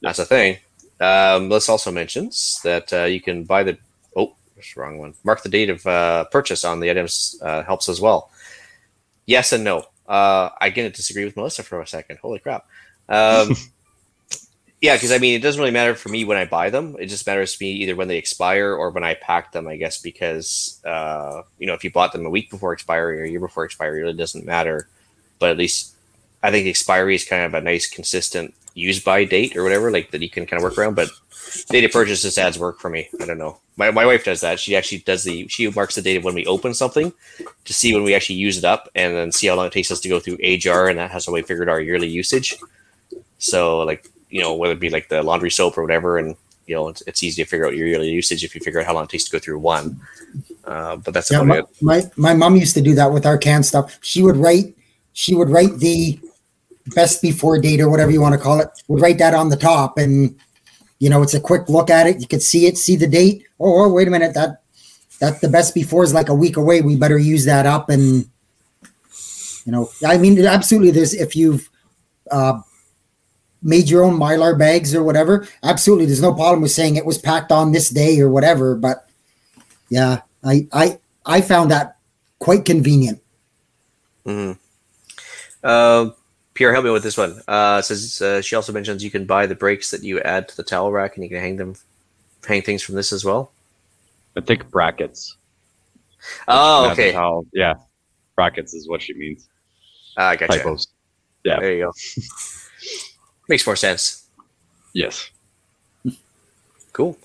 that's a thing. Um, let's also mention that uh, you can buy the oh, that's the wrong one. Mark the date of uh, purchase on the items uh, helps as well. Yes and no. Uh, I get to disagree with Melissa for a second. Holy crap! Um, yeah, because I mean, it doesn't really matter for me when I buy them. It just matters to me either when they expire or when I pack them, I guess, because, uh, you know, if you bought them a week before expiry or a year before expiry, it really doesn't matter. But at least I think expiry is kind of a nice, consistent use by date or whatever, like that you can kind of work around. But date of purchase just adds work for me. I don't know. My my wife does that. She actually does the, she marks the date of when we open something to see when we actually use it up and then see how long it takes us to go through H R. And that has how we figured our yearly usage. So, like, you know, whether it be like the laundry soap or whatever, and you know, it's, it's easy to figure out your yearly usage if you figure out how long it takes to go through one. Uh, but that's yeah, about my, it. My my mom used to do that with our canned stuff. She would write, she would write the best before date or whatever you want to call it. Would write that on the top, and you know, it's a quick look at it. You could see it, see the date. Oh, oh wait a minute, that that the best before is like a week away. We better use that up, and you know, I mean, absolutely. There's if you've uh, made your own Mylar bags or whatever, absolutely, there's no problem with saying it was packed on this day or whatever. But yeah, I I I found that quite convenient. Mm-hmm. Uh, Pierre, help me with this one. Uh, says uh, she also mentions you can buy the breaks that you add to the towel rack, and you can hang them, hang things from this as well. I think brackets. Oh, okay. Yeah, brackets is what she means. I uh, gotcha. Typos. Yeah, there you go. Makes more sense. Yes. Cool.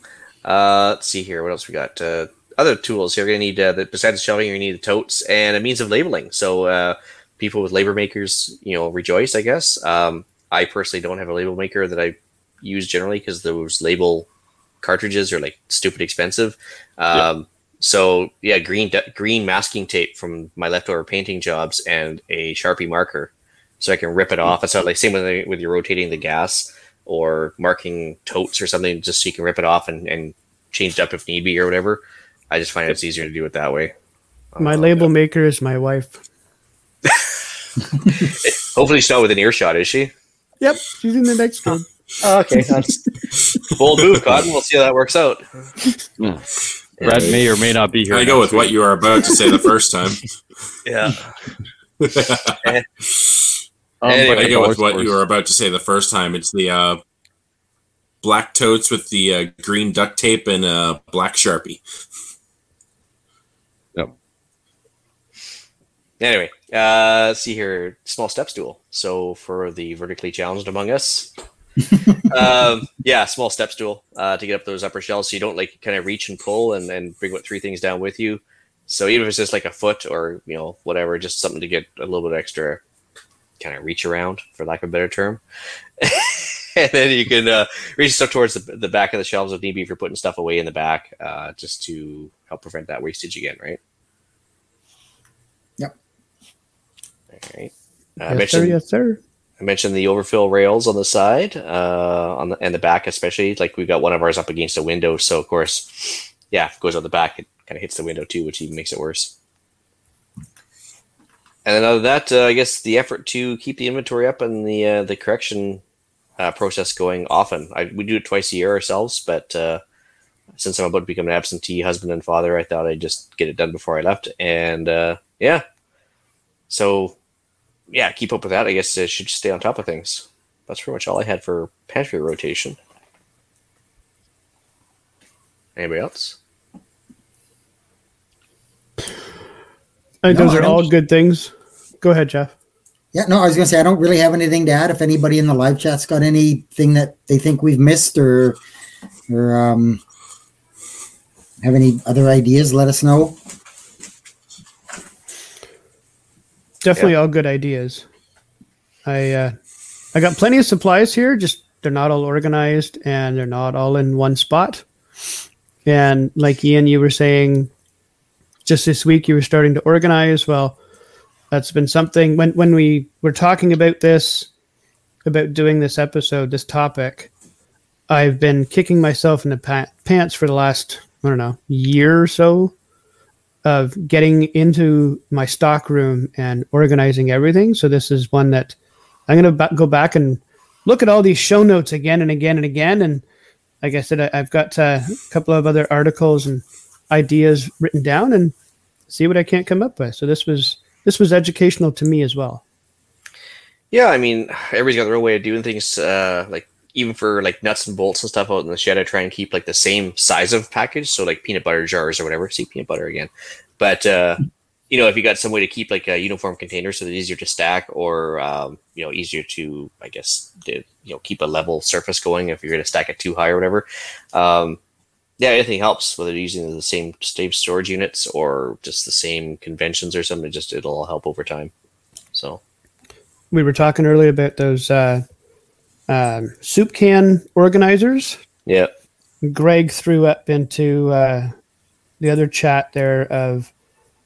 Uh, let's see here. What else we got? Uh, other tools. You're gonna need uh, the, besides shelving, you're gonna need the totes and a means of labeling. So. Uh, People with label makers, you know, rejoice, I guess. Um, I personally don't have a label maker that I use generally because those label cartridges are like stupid expensive. Um, yeah. So yeah, green de- green masking tape from my leftover painting jobs and a Sharpie marker, so I can rip it off. It's not like same with the, with you rotating the gas or marking totes or something, just so you can rip it off and, and change it up if need be or whatever. I just find it's easier to do it that way. My label know. maker is my wife. Hopefully she's not within earshot, is she? Yep, she's in the next one. Oh, okay. Bold move, Cotton. We'll see how that works out. Yeah. Brad may or may not be here. I go with week. What you were about to say the first time. Yeah. um, anyway, I go with what you were about to say the first time. It's the uh, black totes with the uh, green duct tape and a uh, black Sharpie. Anyway, uh, let's see here. Small steps duel. So for the vertically challenged among us, um, yeah, small steps duel uh, to get up those upper shelves so you don't like kind of reach and pull and then bring what three things down with you. So even if it's just like a foot or, you know, whatever, just something to get a little bit extra kind of reach around, for lack of a better term. And then you can uh, reach stuff towards the, the back of the shelves if need be, if you're putting stuff away in the back, uh, just to help prevent that wastage again, right? All right. Uh, yes, I mentioned, sir, yes, sir. I mentioned the overfill rails on the side, uh, on the and the back especially. Like we've got one of ours up against a window, so of course, yeah, if it goes out the back, it kind of hits the window too, which even makes it worse. And then other than that, uh, I guess the effort to keep the inventory up and the uh, the correction uh, process going often. I, we do it twice a year ourselves, but uh, since I'm about to become an absentee husband and father, I thought I'd just get it done before I left. And uh, yeah, so. Yeah, keep up with that. I guess it should just stay on top of things. That's pretty much all I had for pantry rotation. Anybody else? I think no, those I are all good things. Go ahead, Jeff. Yeah, no, I was going to say, I don't really have anything to add. If anybody in the live chat's got anything that they think we've missed or, or um, have any other ideas, let us know. Definitely, yeah. All good ideas. I uh, I got plenty of supplies here. Just they're not all organized and they're not all in one spot. And like Ian, you were saying, just this week you were starting to organize. Well, that's been something. When when we were talking about this, about doing this episode, this topic, I've been kicking myself in the pa- pants for the last, I don't know, year or so, of getting into my stock room and organizing everything. So this is one that I'm going to b- go back and look at all these show notes again and again and again. And like I said, I, I've got uh, a couple of other articles and ideas written down and see what I can't come up with. So this was, this was educational to me as well. Yeah. I mean, everybody's got their own way of doing things. Uh, like even for like nuts and bolts and stuff out in the shed, I try and keep like the same size of package. So like peanut butter jars or whatever, see peanut butter again. But, uh, you know, if you got some way to keep like a uniform container so that it's easier to stack or, um, you know, easier to, I guess, to, you know, keep a level surface going if you're going to stack it too high or whatever. Um, yeah, anything helps, whether you're using the same storage units or just the same conventions or something, just it'll all help over time. So we were talking earlier about those, uh, Um, soup can organizers. Yeah. Greg threw up into uh, the other chat there of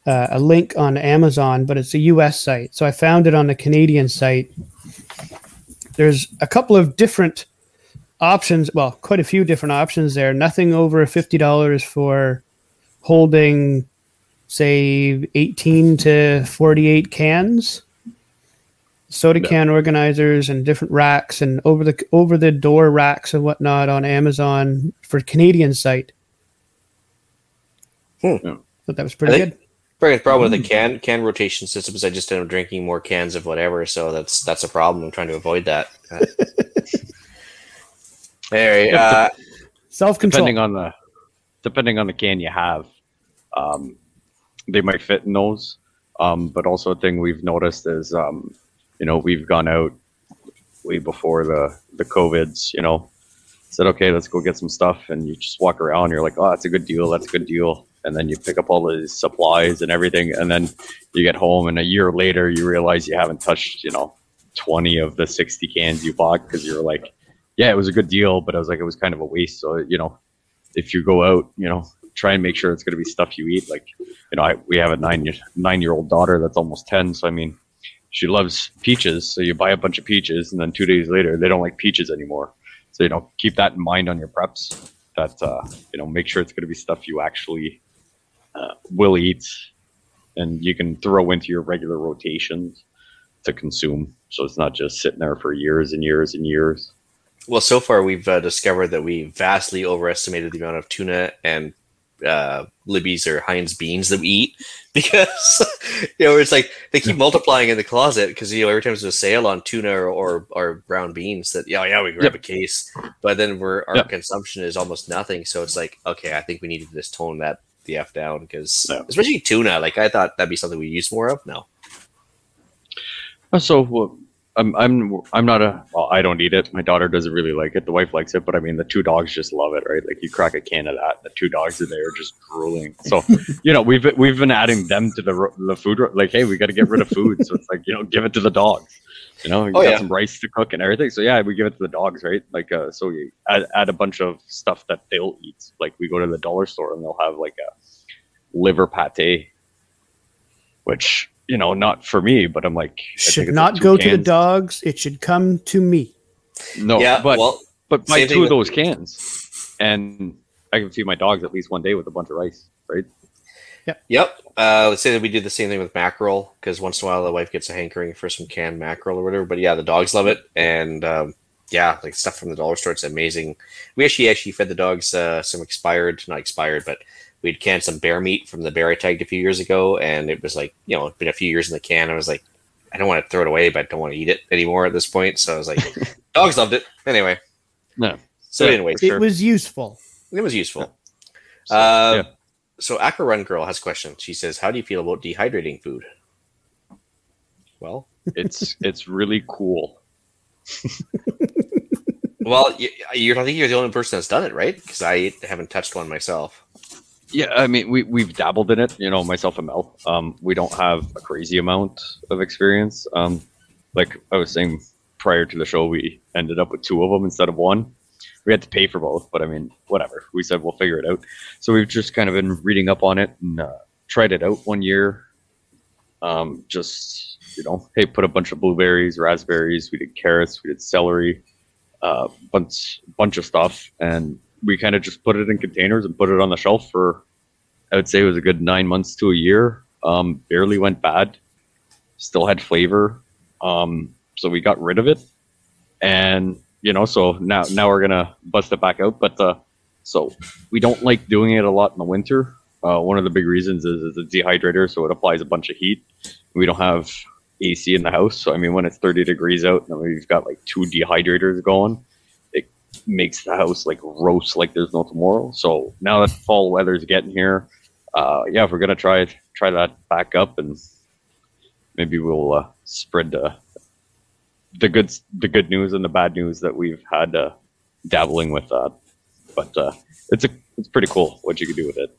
uh, a link on Amazon, but it's a U S site. So I found it on the Canadian site. There's a couple of different options. Well, quite a few different options there. Nothing over fifty dollars for holding, say, eighteen to forty-eight cans. soda no. can organizers and different racks and over the over the door racks and whatnot on Amazon for Canadian site. Hmm. Thought that was pretty I good. Biggest problem mm. with the can can rotation system is I just end up drinking more cans of whatever, so that's that's a problem. I'm trying to avoid that. Anyway, uh, self control. Depending on the depending on the can you have, um, they might fit in those. Um, but also a thing we've noticed is, um, you know, we've gone out way before the, the COVIDs, you know, said, okay, let's go get some stuff. And you just walk around, you're like, oh, that's a good deal. That's a good deal. And then you pick up all the supplies and everything. And then you get home and a year later, you realize you haven't touched, you know, twenty of the sixty cans you bought because you're like, yeah, it was a good deal. But I was like, it was kind of a waste. So, you know, if you go out, you know, try and make sure it's going to be stuff you eat. Like, you know, I, we have a nine, nine-year-old daughter that's almost ten. So, I mean, she loves peaches. So you buy a bunch of peaches, and then two days later, they don't like peaches anymore. So, you know, keep that in mind on your preps. That, uh, you know, make sure it's going to be stuff you actually uh, will eat and you can throw into your regular rotations to consume. So it's not just sitting there for years and years and years. Well, so far, we've uh, discovered that we vastly overestimated the amount of tuna and uh Libby's or Heinz beans that we eat, because you know it's like they keep multiplying in the closet because you know every time there's a sale on tuna or or, or brown beans that yeah yeah we grab yep. a case, but then we're our yep. consumption is almost nothing. So it's like, okay, I think we need to just tone that the F down because no. especially tuna, like I thought that'd be something we use more of. No, so well, I'm I'm I'm not a well, I don't eat it. My daughter doesn't really like it. The wife likes it, but I mean the two dogs just love it, right? Like you crack a can of that, the two dogs are there just drooling. So you know we've we've been adding them to the the food. Like hey, we got to get rid of food, so it's like you know give it to the dogs. You know, you oh, got yeah. some rice to cook and everything. So yeah, we give it to the dogs, right? Like uh, so you add, add a bunch of stuff that they'll eat. Like we go to the dollar store and they'll have like a liver pate, which. You know, not for me, but I'm like, should not go to the dogs. It should come to me. No, yeah, but well, but buy two of those cans, and I can feed my dogs at least one day with a bunch of rice, right? Yeah. Yep. Uh, let's say that we do the same thing with mackerel because once in a while the wife gets a hankering for some canned mackerel or whatever. But yeah, the dogs love it, and um, yeah, like stuff from the dollar store, it's amazing. We actually actually fed the dogs uh, some expired, not expired, but. We'd canned some bear meat from the bear I tagged a few years ago, and it was like, you know, it's been a few years in the can. I was like, I don't want to throw it away, but I don't want to eat it anymore at this point. So I was like, dogs loved it. Anyway. No. So yeah. anyway, it sure. was useful. It was useful. Yeah. Uh, yeah. So Aqua Run Girl has a question. She says, how do you feel about dehydrating food? Well, it's it's really cool. Well, you, you're, I think you're the only person that's done it, right? Because I haven't touched one myself. Yeah, I mean, we, we've dabbled in it, you know, myself and Mel. Um, we don't have a crazy amount of experience. Um, like I was saying prior to the show, we ended up with two of them instead of one. We had to pay for both, but I mean, whatever. We said we'll figure it out. So we've just kind of been reading up on it and uh, tried it out one year. Um, just, you know, hey, put a bunch of blueberries, raspberries. We did carrots. We did celery, a uh, bunch, bunch of stuff. And we kind of just put it in containers and put it on the shelf for, I would say it was a good nine months to a year. Um, barely went bad. Still had flavor. Um, so we got rid of it. And, you know, so now, now we're going to bust it back out. But uh, so we don't like doing it a lot in the winter. Uh, one of the big reasons is it's a dehydrator, so it applies a bunch of heat. We don't have A C in the house. So, I mean, when it's thirty degrees out and we've got like two dehydrators going, makes the house like roast like there's no tomorrow. So now that fall weather's getting here, uh yeah, if we're gonna try try that back up, and maybe we'll uh, spread the the good the good news and the bad news that we've had uh, dabbling with that. But uh it's a it's pretty cool what you can do with it.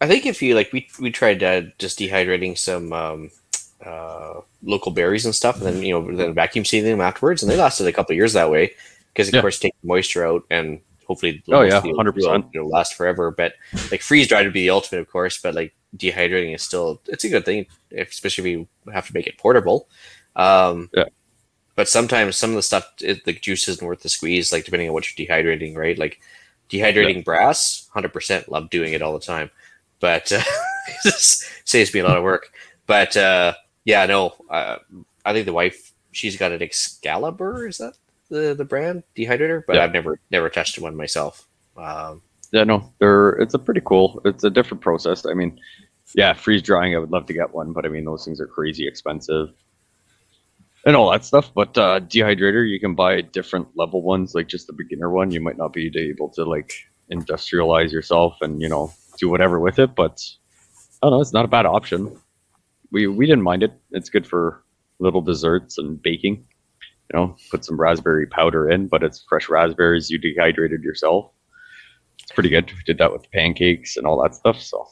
I think if you like, we we tried uh, just dehydrating some um uh local berries and stuff, and then you know then vacuum sealing them afterwards, and they lasted a couple of years that way. Because, of yeah. course, take the moisture out and hopefully oh, yeah, one hundred percent. It'll last forever. But like freeze-dried would be the ultimate, of course. But like dehydrating is still – it's a good thing, especially if you have to make it portable. Um, yeah. But sometimes some of the stuff, it, the juice isn't worth the squeeze, like depending on what you're dehydrating, right? Like dehydrating yeah. brass, one hundred percent love doing it all the time. But uh, it saves me a lot of work. But, uh, yeah, no, uh, I think the wife – she's got an Excalibur. Is that the, the brand dehydrator? But yeah. I've never never touched one myself. Um, yeah, no, they're it's a pretty cool. It's a different process. I mean, yeah, freeze drying. I would love to get one, but I mean, those things are crazy expensive and all that stuff. But uh, dehydrator, you can buy different level ones, like just the beginner one. You might not be able to like industrialize yourself and you know do whatever with it, but I don't know. It's not a bad option. We we didn't mind it. It's good for little desserts and baking. You know, put some raspberry powder in, but it's fresh raspberries. You dehydrated yourself. It's pretty good. We did that with pancakes and all that stuff. So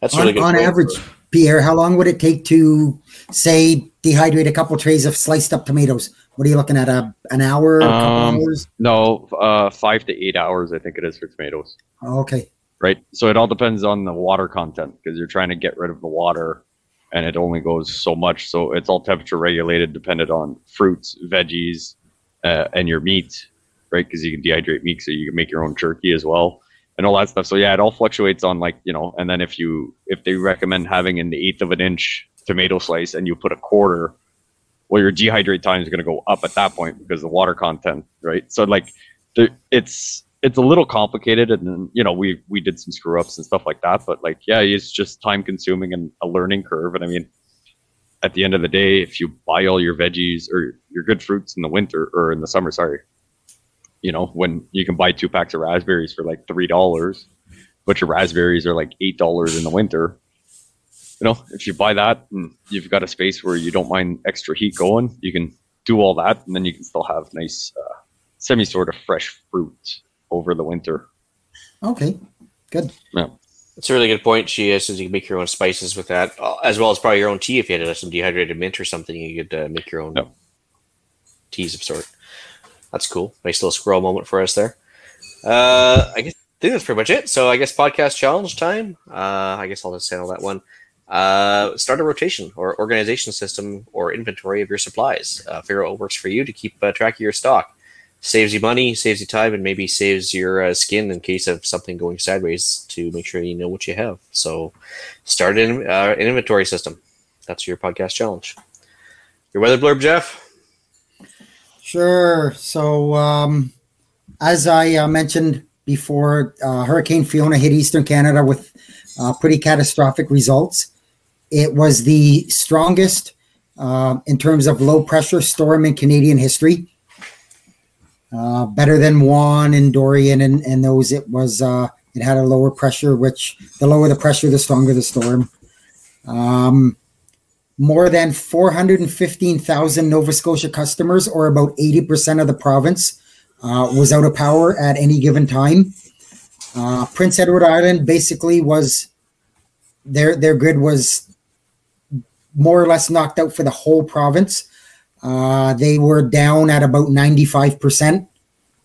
that's on, really good. On average, for... Pierre, how long would it take to say dehydrate a couple trays of sliced up tomatoes? What are you looking at? A an hour? A couple um, hours? No, uh, five to eight hours. I think it is for tomatoes. Oh, okay. Right. So it all depends on the water content because you're trying to get rid of the water and it only goes so much. So it's all temperature regulated, dependent on fruits, veggies, uh, and your meat, right? Because you can dehydrate meat, so you can make your own jerky as well and all that stuff. So yeah, it all fluctuates on like, you know, and then if you, if they recommend having an eighth of an inch tomato slice and you put a quarter, well, your dehydrate time is going to go up at that point because the water content, right? So like there, it's, It's a little complicated, and you know we we did some screw ups and stuff like that. But like, yeah, it's just time consuming and a learning curve. And I mean, at the end of the day, if you buy all your veggies or your good fruits in the winter or in the summer, sorry, you know when you can buy two packs of raspberries for like three dollars, but your raspberries are like eight dollars in the winter. You know, if you buy that, and you've got a space where you don't mind extra heat going, you can do all that, and then you can still have nice uh, semi sort of fresh fruit over the winter. Okay, good. Yeah, that's a really good point. She is, you can make your own spices with that, as well as probably your own tea. If you had some dehydrated mint or something, you could uh, make your own yeah. teas of sort. That's cool. Nice little squirrel moment for us there. Uh, I guess I think that's pretty much it. So I guess podcast challenge time. Uh, I guess I'll just handle that one. Uh, start a rotation or organization system or inventory of your supplies. Uh, figure out what works for you to keep uh, track of your stock. Saves you money, saves you time, and maybe saves your uh, skin in case of something going sideways to make sure you know what you have. So start an, uh, an inventory system. That's your podcast challenge. Your weather blurb, Jeff? Sure. So um, as I uh, mentioned before, uh, Hurricane Fiona hit Eastern Canada with uh, pretty catastrophic results. It was the strongest uh, in terms of low pressure storm in Canadian history. Uh, better than Juan and Dorian and, and those. It was uh, it had a lower pressure, which the lower the pressure, the stronger the storm. Um, more than four hundred fifteen thousand Nova Scotia customers, or about eighty percent of the province, uh, was out of power at any given time. Uh, Prince Edward Island basically was their their grid was more or less knocked out for the whole province. Uh, they were down at about ninety-five percent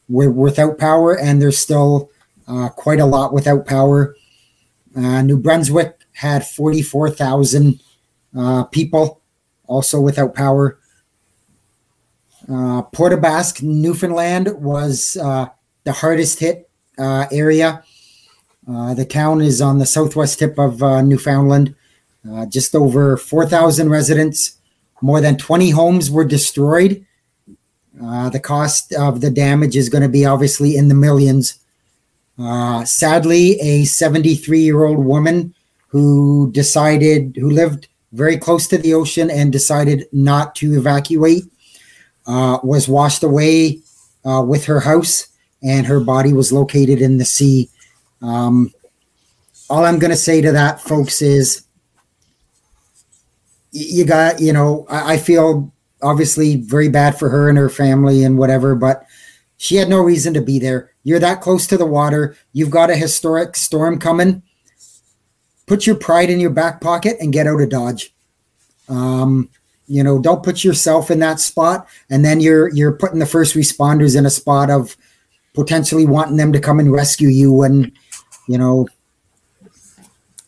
were without power, and there's still uh, quite a lot without power. Uh, New Brunswick had forty-four thousand uh, people also without power. Uh, Port aux Basques, Newfoundland, was uh, the hardest hit uh, area. Uh, the town is on the southwest tip of uh, Newfoundland, uh, just over four thousand residents. More than twenty homes were destroyed. Uh, the cost of the damage is going to be obviously in the millions. Uh, sadly, a seventy-three-year-old woman who decided, who lived very close to the ocean and decided not to evacuate, uh, was washed away uh, with her house, and her body was located in the sea. Um, all I'm going to say to that, folks, is you got, you know, I feel obviously very bad for her and her family and whatever, but she had no reason to be there. You're that close to the water. You've got a historic storm coming. Put your pride in your back pocket and get out of Dodge. Um, you know, don't put yourself in that spot. And then you're, you're putting the first responders in a spot of potentially wanting them to come and rescue you. And, you know,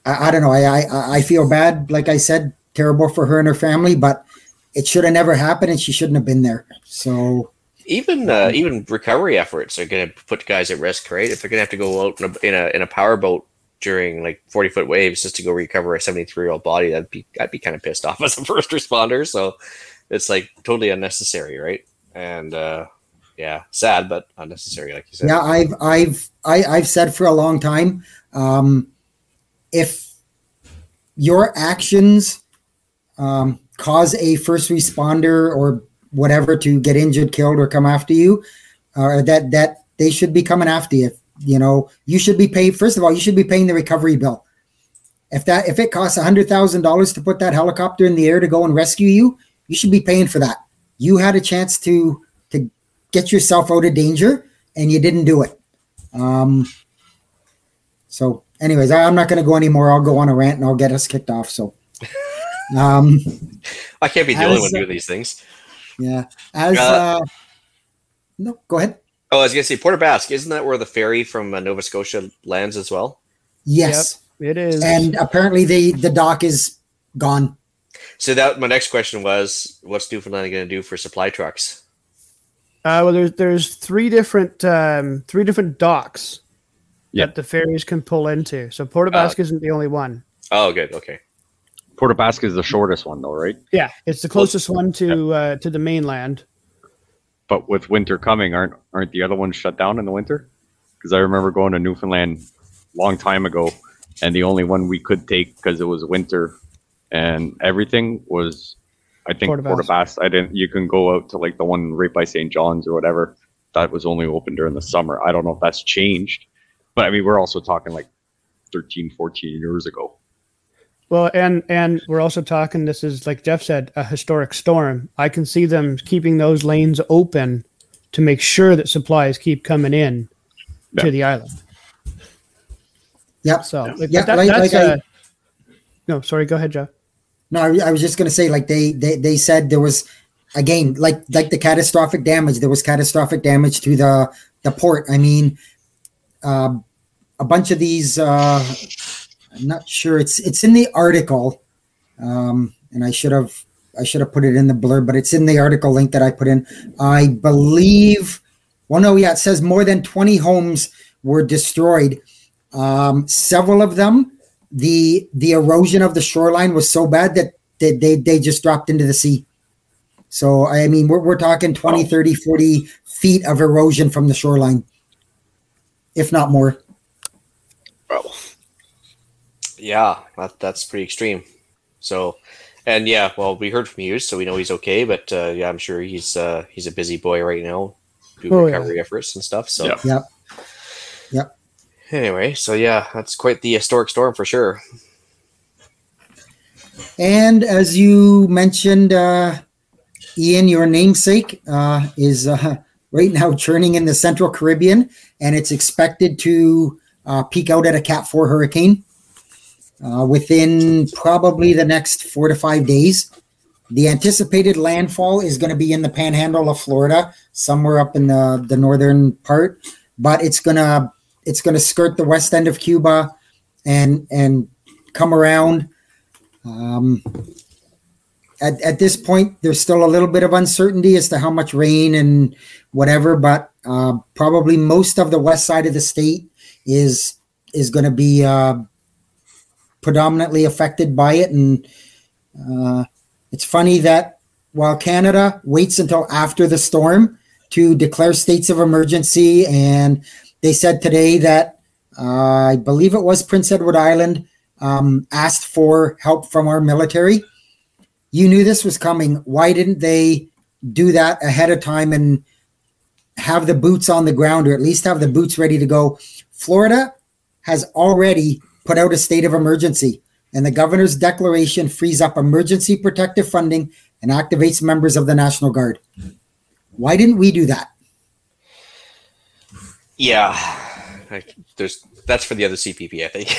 I, I don't know. I, I, I feel bad. Like I said, terrible for her and her family, but it should have never happened, and she shouldn't have been there. So even uh, even recovery efforts are going to put guys at risk, right? If they're going to have to go out in a in a, in a powerboat during like forty foot waves just to go recover a seventy-three year old body, that'd be, I'd be kind of pissed off as a first responder. So it's like totally unnecessary. Right. And, uh, yeah, sad, but unnecessary. Like you said. Yeah. I've, I've, I, I've said for a long time, um, if your actions, um, cause a first responder or whatever to get injured, killed, or come after you, or uh, that, that they should be coming after you. You know, you should be paid. First of all, you should be paying the recovery bill. If that, if it costs a hundred thousand dollars to put that helicopter in the air to go and rescue you, you should be paying for that. You had a chance to, to get yourself out of danger and you didn't do it. Um, so anyways, I, I'm not going to go anymore. I'll go on a rant and I'll get us kicked off. So, um, I can't be the only one doing these things. Yeah. As, uh, uh, no, go ahead. Oh, I was going to say, Port aux Basques, isn't that where the ferry from uh, Nova Scotia lands as well? Yes. Yep, it is. And apparently the, the dock is gone. So that my next question was, what's Newfoundland going to do for supply trucks? Uh, well, there's there's three different um, three different docks yep. that the ferries can pull into. So Port aux Basques uh, isn't the only one. Oh, good. Okay. Port aux Basques is the shortest one, though, right? Yeah, it's the closest Close. one to yep. uh, to the mainland. But with winter coming, aren't aren't the other ones shut down in the winter? Because I remember going to Newfoundland a long time ago, and the only one we could take because it was winter and everything was, I think, Port aux Basques. Port aux Basques. I didn't. You can go out to like the one right by Saint John's or whatever. That was only open during the summer. I don't know if that's changed, but I mean, we're also talking like thirteen, fourteen years ago. Well, and and we're also talking, this is, like Jeff said, a historic storm. I can see them keeping those lanes open to make sure that supplies keep coming in yeah. to the island. Yep. So yeah, that, like, that's like a, I, no, sorry, go ahead, Jeff. No, I, I was just going to say, like they, they they said there was, again, like like the catastrophic damage. There was catastrophic damage to the, the port. I mean, uh, a bunch of these... Uh, I'm not sure it's, it's in the article. Um, and I should have, I should have put it in the blurb, but it's in the article link that I put in, I believe. Well, no, yeah, it says more than twenty homes were destroyed. Um, several of them, the, the erosion of the shoreline was so bad that they, they, they just dropped into the sea. So, I mean, we're, we're talking twenty, thirty, forty feet of erosion from the shoreline, if not more. Oh. Yeah, that, that's pretty extreme. So, and yeah, well, we heard from Hughes, so we know he's okay. But uh, yeah, I'm sure he's uh, he's a busy boy right now, doing oh, recovery yeah. efforts and stuff. So, yeah, yeah. Yep. Anyway, so yeah, that's quite the historic storm for sure. And as you mentioned, uh, Ian, your namesake uh, is uh, right now churning in the Central Caribbean, and it's expected to uh, peak out at a Cat four hurricane. Uh, within probably the next four to five days, the anticipated landfall is going to be in the panhandle of Florida, somewhere up in the, the northern part, but it's going to it's going to skirt the west end of Cuba and and come around. Um, at at this point, there's still a little bit of uncertainty as to how much rain and whatever, but uh, probably most of the west side of the state is is going to be. Uh, predominantly affected by it. And uh, it's funny that while Canada waits until after the storm to declare states of emergency, and they said today that uh, I believe it was Prince Edward Island um, asked for help from our military. You knew this was coming. Why didn't they do that ahead of time and have the boots on the ground, or at least have the boots ready to go? Florida has already put out a state of emergency, and the governor's declaration frees up emergency protective funding and activates members of the National Guard. Why didn't we do that? Yeah, I, there's that's for the other C P P, I think.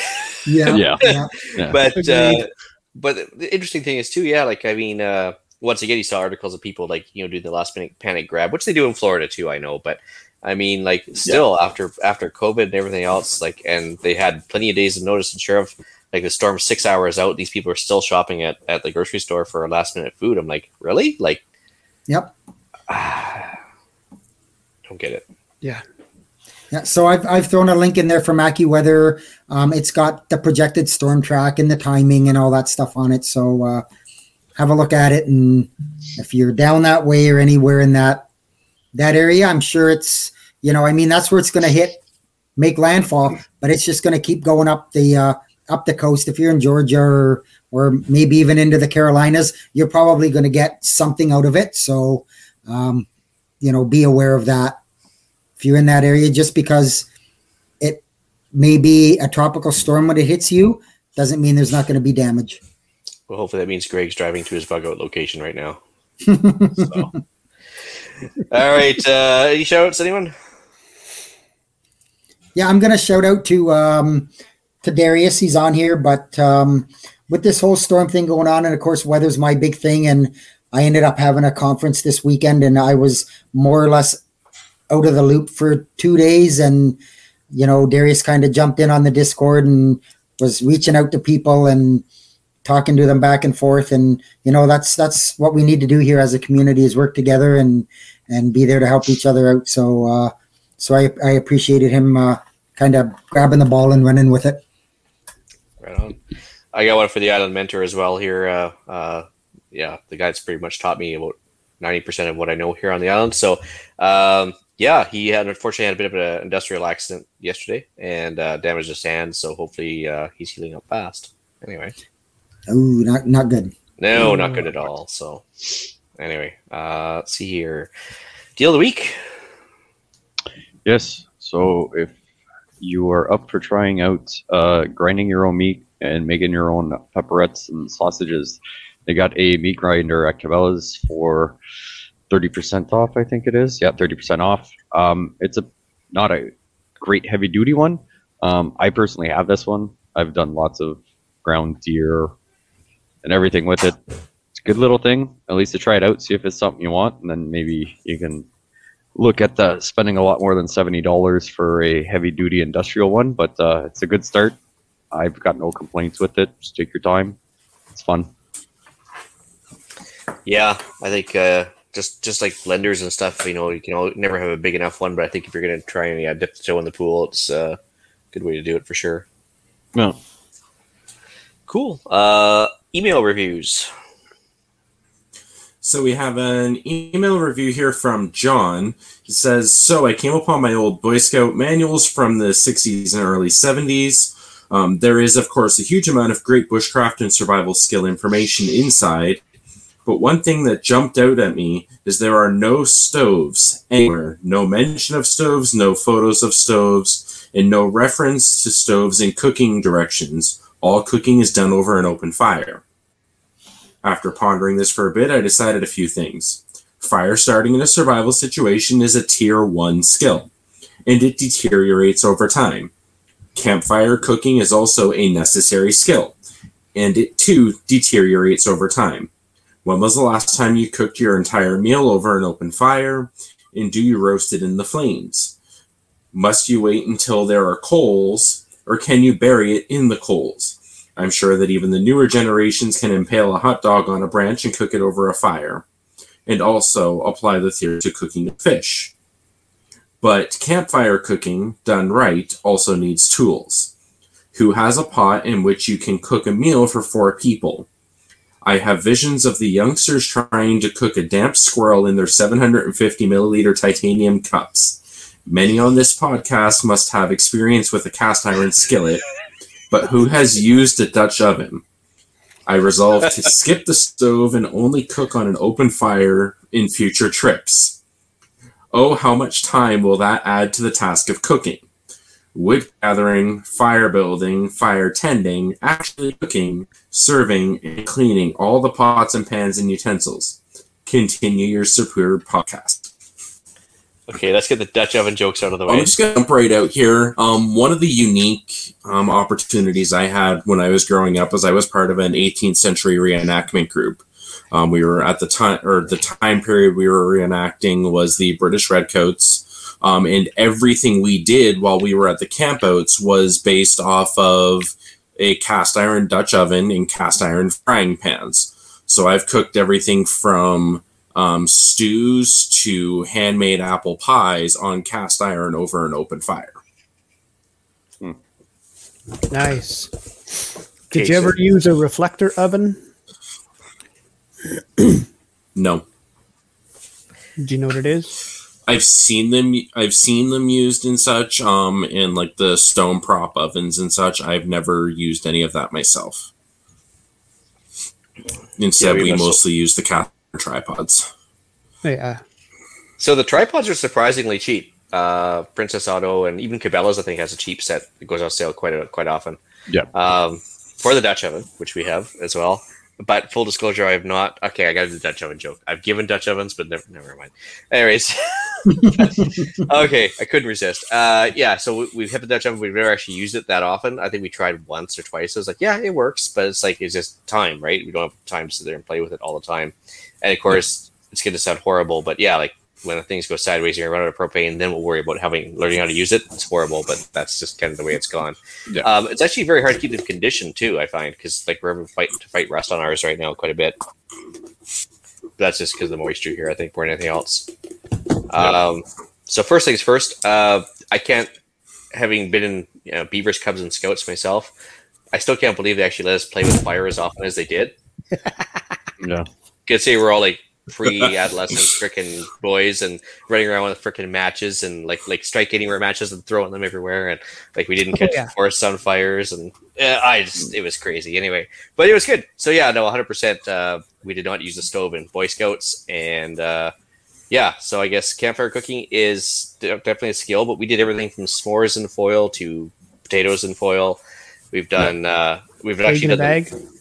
Yeah, yeah. yeah. yeah. But uh, but the interesting thing is too, yeah. Like I mean, uh, once again, you saw articles of people like you know doing the last minute panic grab, which they do in Florida too. I know, but. I mean, like, still yeah. after after COVID and everything else, like, and they had plenty of days of notice. And sure, if, like, the storm's six hours out, these people are still shopping at, at the grocery store for last minute food. I'm like, really? Like, yep. Ah, don't get it. Yeah. Yeah, so I've I've thrown a link in there for AccuWeather. Um, it's got the projected storm track and the timing and all that stuff on it. So uh, have a look at it, and if you're down that way or anywhere in that that area, I'm sure it's you know I mean that's where it's going to hit, make landfall, but it's just going to keep going up the uh, up the coast. If you're in Georgia or or maybe even into the Carolinas, you're probably going to get something out of it. So um, you know, be aware of that. If you're in that area, just because it may be a tropical storm when it hits you doesn't mean there's not going to be damage. Well, hopefully that means Greg's driving to his bug out location right now. So. All right. Uh, any shout outs, anyone? Yeah, I'm going to shout out to, um, to Darius. He's on here, but um, with this whole storm thing going on, and of course, weather's my big thing. And I ended up having a conference this weekend, and I was more or less out of the loop for two days, and you know Darius kind of jumped in on the Discord and was reaching out to people and talking to them back and forth, and you know that's that's what we need to do here as a community, is work together and and be there to help each other out. So uh so I, I appreciated him uh kind of grabbing the ball and running with it. Right on. I got one for the Island Mentor as well here. Uh uh yeah, the guy's pretty much taught me about ninety percent of what I know here on the island. So um yeah, he had unfortunately had a bit of an industrial accident yesterday and uh, damaged his hand. So hopefully uh, he's healing up fast. Anyway, oh, not not good. No, oh, not good at all. So anyway, uh, let's see here. Deal of the week. Yes. So if you are up for trying out uh, grinding your own meat and making your own pepperettes and sausages, they got a meat grinder at Cabela's for thirty percent off, I think it is. Yeah, thirty percent off. Um, it's a not a great heavy-duty one. Um, I personally have this one. I've done lots of ground deer and everything with it. It's a good little thing, at least to try it out, see if it's something you want, and then maybe you can look at the, spending a lot more than seventy dollars for a heavy-duty industrial one, but uh, it's a good start. I've got no complaints with it. Just take your time. It's fun. Yeah, I think... Uh... Just just like blenders and stuff, you know, you can all, never have a big enough one, but I think if you're going to try and yeah, dip the toe in the pool, it's a good way to do it for sure. No. Cool. Uh, email reviews. So we have an email review here from John. He says, so I came upon my old Boy Scout manuals from the sixties and early seventies. Um, there is, of course, a huge amount of great bushcraft and survival skill information inside. But one thing that jumped out at me is there are no stoves anywhere. No mention of stoves, no photos of stoves, and no reference to stoves in cooking directions. All cooking is done over an open fire. After pondering this for a bit, I decided a few things. Fire starting in a survival situation is a tier one skill, and it deteriorates over time. Campfire cooking is also a necessary skill, and it too deteriorates over time. When was the last time you cooked your entire meal over an open fire? And do you roast it in the flames? Must you wait until there are coals, or can you bury it in the coals? I'm sure that even the newer generations can impale a hot dog on a branch and cook it over a fire, and also apply the theory to cooking fish. But campfire cooking, done right, also needs tools. Who has a pot in which you can cook a meal for four people? I have visions of the youngsters trying to cook a damp squirrel in their seven hundred fifty milliliter titanium cups. Many on this podcast must have experience with a cast iron skillet, but who has used a Dutch oven? I resolved to skip the stove and only cook on an open fire in future trips. Oh, how much time will that add to the task of cooking? Wood gathering, fire building, fire tending, actually cooking, serving, and cleaning all the pots and pans and utensils. Continue your superb podcast. Okay, let's get the Dutch oven jokes out of the way. I'm just going to jump right out here. Um, one of the unique um, opportunities I had when I was growing up was I was part of an eighteenth century reenactment group. Um, we were at the time, or the time period we were reenacting was the British Redcoats. Um, and everything we did while we were at the campouts was based off of a cast iron Dutch oven and cast iron frying pans. So I've cooked everything from um, stews to handmade apple pies on cast iron over an open fire. Hmm. Nice. Did Case you ever use a reflector oven? No. Do you know what it is? I've seen them. I've seen them used in such, um, in like the stone prop ovens and such. I've never used any of that myself. Instead, yeah, we, we mostly have... use the cast tripods. Yeah. So the tripods are surprisingly cheap. Uh, Princess Auto and even Cabela's, I think, has a cheap set. It goes on sale quite a, quite often. Yeah. Um, for the Dutch oven, which we have as well. But full disclosure, I have not. Okay, I got to do the Dutch oven joke. I've given Dutch ovens, but never, never mind. Anyways, okay, I couldn't resist. Uh, yeah, so we, we've hit the Dutch oven. We've never actually used it that often. I think we tried once or twice. I was like, yeah, it works, but it's like it's just time, right? We don't have time to sit there and play with it all the time. And of course, it's going to sound horrible, but yeah, like when things go sideways, you're going to run out of propane, then we'll worry about having learning how to use it. It's horrible, but that's just kind of the way it's gone. Yeah. Um, it's actually very hard to keep them conditioned too, I find, because like we're fighting to fight rust on ours right now quite a bit. But that's just because of the moisture here, I think, more than anything else. Um, so first things first, uh, I can't, having been in you know, Beavers, Cubs, and Scouts myself, I still can't believe they actually let us play with fire as often as they did. Yeah, could say we're all like, pre-adolescent freaking boys and running around with freaking matches and like like strike anywhere matches and throwing them everywhere and like we didn't catch oh, yeah. forests on fires and uh, I just it was crazy anyway, but it was good. So yeah, no, one hundred percent uh we did not use the stove in Boy Scouts, and uh yeah, so I guess campfire cooking is definitely a skill, but we did everything from s'mores in foil to potatoes in foil. We've done uh we've Are actually done the,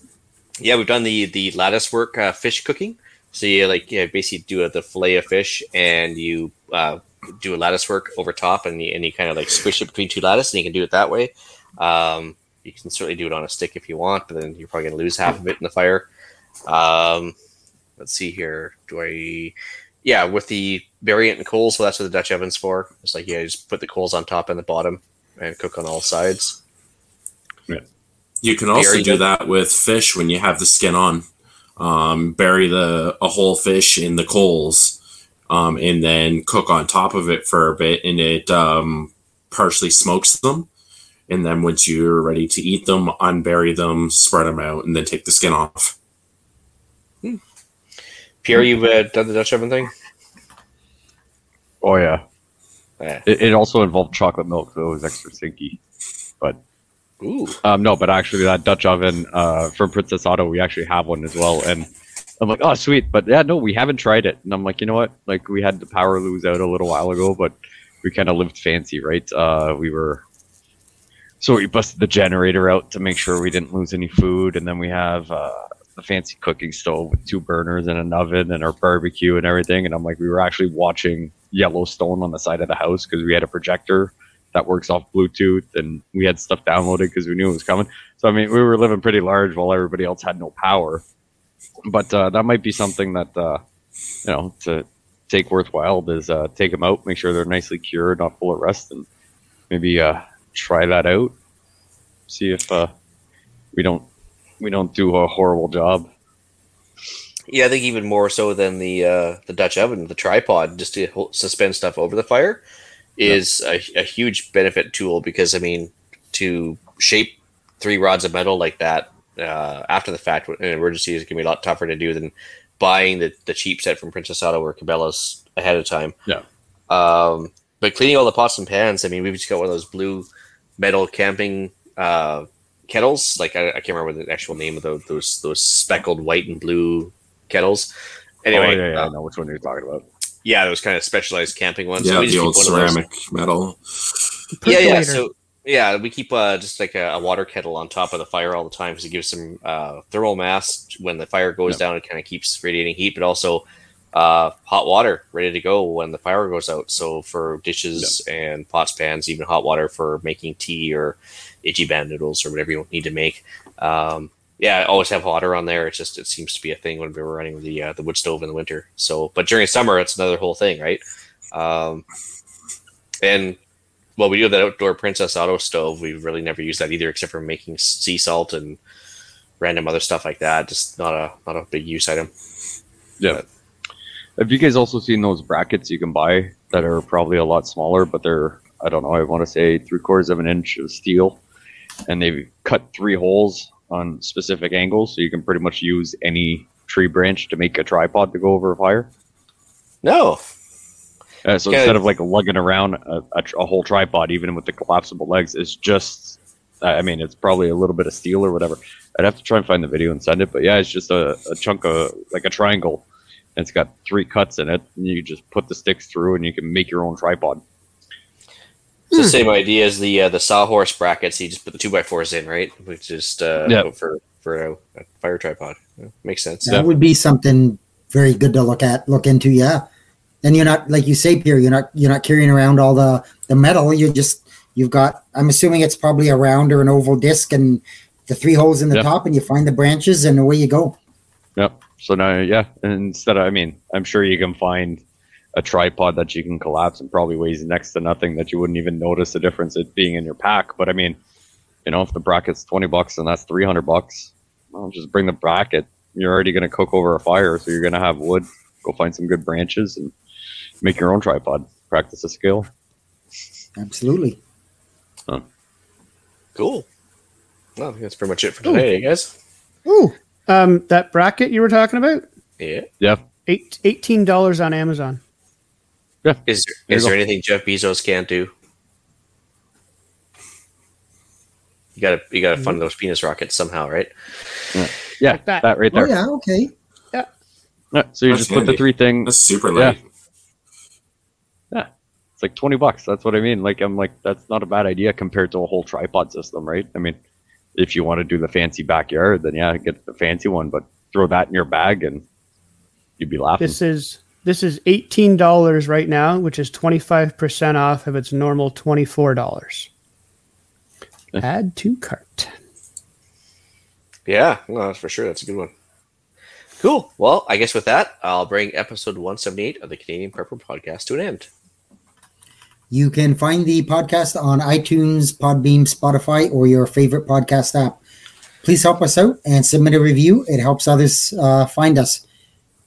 yeah we've done the the lattice work uh, fish cooking. So you like yeah, basically do a, the fillet of fish, and you uh, do a lattice work over top, and you, and you kind of like squish it between two lattice, and you can do it that way. Um, you can certainly do it on a stick if you want, but then you're probably going to lose half of it in the fire. Um, let's see here. Do I? Yeah, with the variant and coals, well, that's what the Dutch oven's for. It's like yeah, you just put the coals on top and the bottom, and cook on all sides. Yeah. You can also variant. do that with fish when you have the skin on. Um, bury the a whole fish in the coals, um, and then cook on top of it for a bit, and it um, partially smokes them. And then once you're ready to eat them, unbury them, spread them out, and then take the skin off. Hmm. Pierre, you've uh, done the Dutch oven thing? Oh, yeah. yeah. It, it also involved chocolate milk, so it was extra stinky. But... Ooh. Um, no, but actually that Dutch oven uh, from Princess Auto, we actually have one as well. And I'm like, oh, sweet. But yeah, no, we haven't tried it. And I'm like, you know what? Like we had the power loose out a little while ago, but we kind of lived fancy, right? Uh, we were, so we busted the generator out to make sure we didn't lose any food. And then we have uh, a fancy cooking stove with two burners and an oven and our barbecue and everything. And I'm like, we were actually watching Yellowstone on the side of the house because we had a projector that works off Bluetooth, and we had stuff downloaded because we knew it was coming. So, I mean, we were living pretty large while everybody else had no power. But uh, that might be something that, uh, you know, to take worthwhile is uh, take them out, make sure they're nicely cured, not full of rust, and maybe uh, try that out. See if uh, we don't we don't do a horrible job. Yeah, I think even more so than the uh, the Dutch oven, the tripod, just to suspend stuff over the fire. Is a, a huge benefit tool because, I mean, to shape three rods of metal like that uh, after the fact in emergencies is going to be a lot tougher to do than buying the, the cheap set from Princess Auto or Cabela's ahead of time. Yeah. Um, but cleaning all the pots and pans, I mean, we've just got one of those blue metal camping uh, kettles. Like, I, I can't remember the actual name of the, those those speckled white and blue kettles. Anyway, oh, yeah, yeah, uh, I know which one you're talking about. Yeah, it was kind of specialized camping ones. Yeah, so the old ceramic metal. Yeah, yeah. So yeah, we keep uh, just like a, a water kettle on top of the fire all the time because it gives some uh, thermal mass when the fire goes yep. down. It kind of keeps radiating heat, but also uh, hot water ready to go when the fire goes out. So for dishes yep. and pots, pans, even hot water for making tea or ichiban noodles or whatever you need to make. Um, Yeah, I always have water on there. It's just it seems to be a thing when we were running the uh, the wood stove in the winter. So, but during summer, it's another whole thing, right? Um, and well, we do have that outdoor Princess Auto stove. We've really never used that either, except for making sea salt and random other stuff like that. Just not a not a big use item. Yeah. But, Have you guys also seen those brackets you can buy that are probably a lot smaller, but they're, I don't know, I want to say three quarters of an inch of steel, and they've cut three holes on specific angles, so you can pretty much use any tree branch to make a tripod to go over a fire? No. Uh, so okay. Instead of like lugging around a, a, a whole tripod, even with the collapsible legs, it's just, I mean, it's probably a little bit of steel or whatever. I'd have to try and find the video and send it, but yeah, it's just a, a chunk of, like a triangle, and it's got three cuts in it, and you just put the sticks through, and you can make your own tripod. It's the same idea as the uh, the sawhorse brackets. You just put the two by fours in, right? Which is uh, yep. for for a fire tripod. Yeah, makes sense. That yeah. would be something very good to look at, look into. Yeah, and you're not, like you say, Pierre. You're not you're not carrying around all the, the metal. You just you've got. I'm assuming it's probably a round or an oval disc, and the three holes in the yep. top, and you find the branches, and away you go. Yep. So now, yeah. And instead, of, I mean, I'm sure you can find a tripod that you can collapse and probably weighs next to nothing that you wouldn't even notice the difference it being in your pack. But I mean, you know, if the bracket's twenty bucks and that's three hundred bucks, well, just bring the bracket. You're already going to cook over a fire. So you're going to have wood, go find some good branches and make your own tripod, practice a skill. Absolutely. Huh. Cool. Well, I think that's pretty much it for today, I guess. Ooh, um, that bracket you were talking about? Yeah. Yeah. Eight, eighteen dollars on Amazon. Yeah. Is there, is there anything Jeff Bezos can't do? You gotta you gotta fund those penis rockets somehow, right? Yeah, yeah, like that. that right there. Oh, yeah, okay. Yeah. yeah so you That's just handy. Put the three things. That's super late. Yeah. yeah. It's like twenty bucks. That's what I mean. Like I'm like that's not a bad idea compared to a whole tripod system, right? I mean, if you want to do the fancy backyard, then yeah, get the fancy one, but throw that in your bag and you'd be laughing. This is This is eighteen dollars right now, which is twenty-five percent off of its normal twenty-four dollars. Add to cart. Yeah, no, that's for sure. That's a good one. Cool. Well, I guess with that, I'll bring episode one seventy-eight of the Canadian Prepper Podcast to an end. You can find the podcast on iTunes, Podbeam, Spotify, or your favorite podcast app. Please help us out and submit a review. It helps others uh, find us.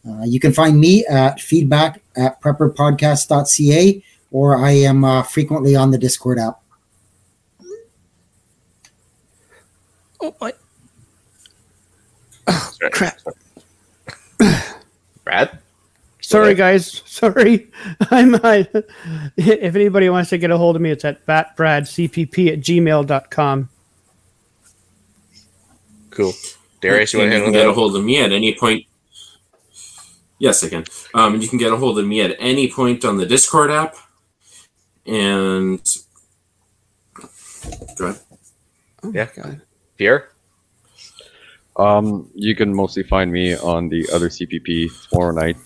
Uh, you can find me at feedback at prepperpodcast.ca, or I am uh, frequently on the Discord app. Oh, my. Oh, crap. Brad? Sorry, guys. Sorry. I'm. I, if anybody wants to get a hold of me, it's at batbradcpp at gmail.com. Cool. Darius, you want to handle that? Get a hold of me at any point. Yes, I can. Um, you can get a hold of me at any point on the Discord app. And go ahead. Oh yeah, God. Pierre? Um, you can mostly find me on the other C P P tomorrow night,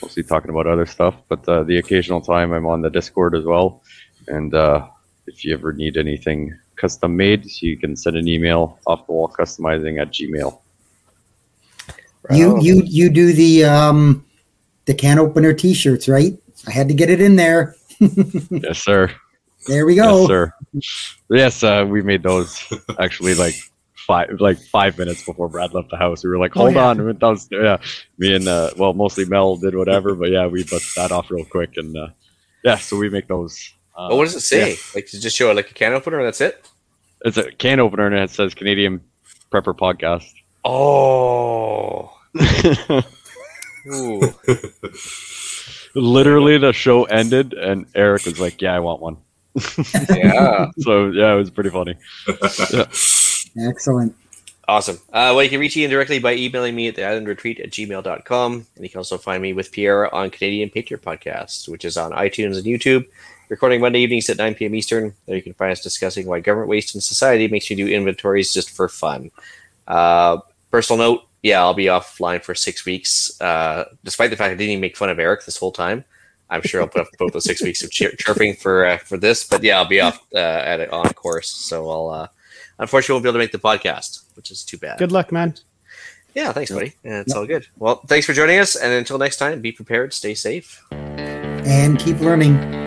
mostly talking about other stuff. But uh, the occasional time I'm on the Discord as well. And uh, if you ever need anything custom made, you can send an email, offthewallcustomizing at gmail. You you you do the um, the can opener T-shirts, right? I had to get it in there. Yes, sir. There we go. Yes, sir. Yes, uh, we made those actually like five like five minutes before Brad left the house. We were like, hold oh, yeah. on, we went downstairs. Yeah, me and uh, well, mostly Mel did whatever, but yeah, we bust that off real quick, and uh, yeah, so we make those. Uh, well, what does it say? Yeah. Like, does it just show like a can opener, and that's it? It's a can opener, and it says Canadian Prepper Podcast. Oh. Ooh. Literally the show ended and Eric was like, yeah, I want one. Yeah. So yeah, it was pretty funny. Yeah. Excellent. Awesome. Uh, well, you can reach Ian directly by emailing me at theislandretreat at gmail dot com. And you can also find me with Pierre on Canadian Patriot Podcast, which is on iTunes and YouTube, recording Monday evenings at nine p.m. Eastern. There you can find us discussing why government waste in society makes you do inventories just for fun. Uh, personal note, yeah, I'll be offline for six weeks. Uh, despite the fact I didn't even make fun of Eric this whole time, I'm sure I'll put up both those six weeks of chir- chirping for uh, for this. But yeah, I'll be off uh, at it on course. So I'll uh, unfortunately won't be able to make the podcast, which is too bad. Good luck, man. Yeah, thanks, buddy. Yeah, it's yep. all good. Well, thanks for joining us, and until next time, be prepared, stay safe, and keep learning.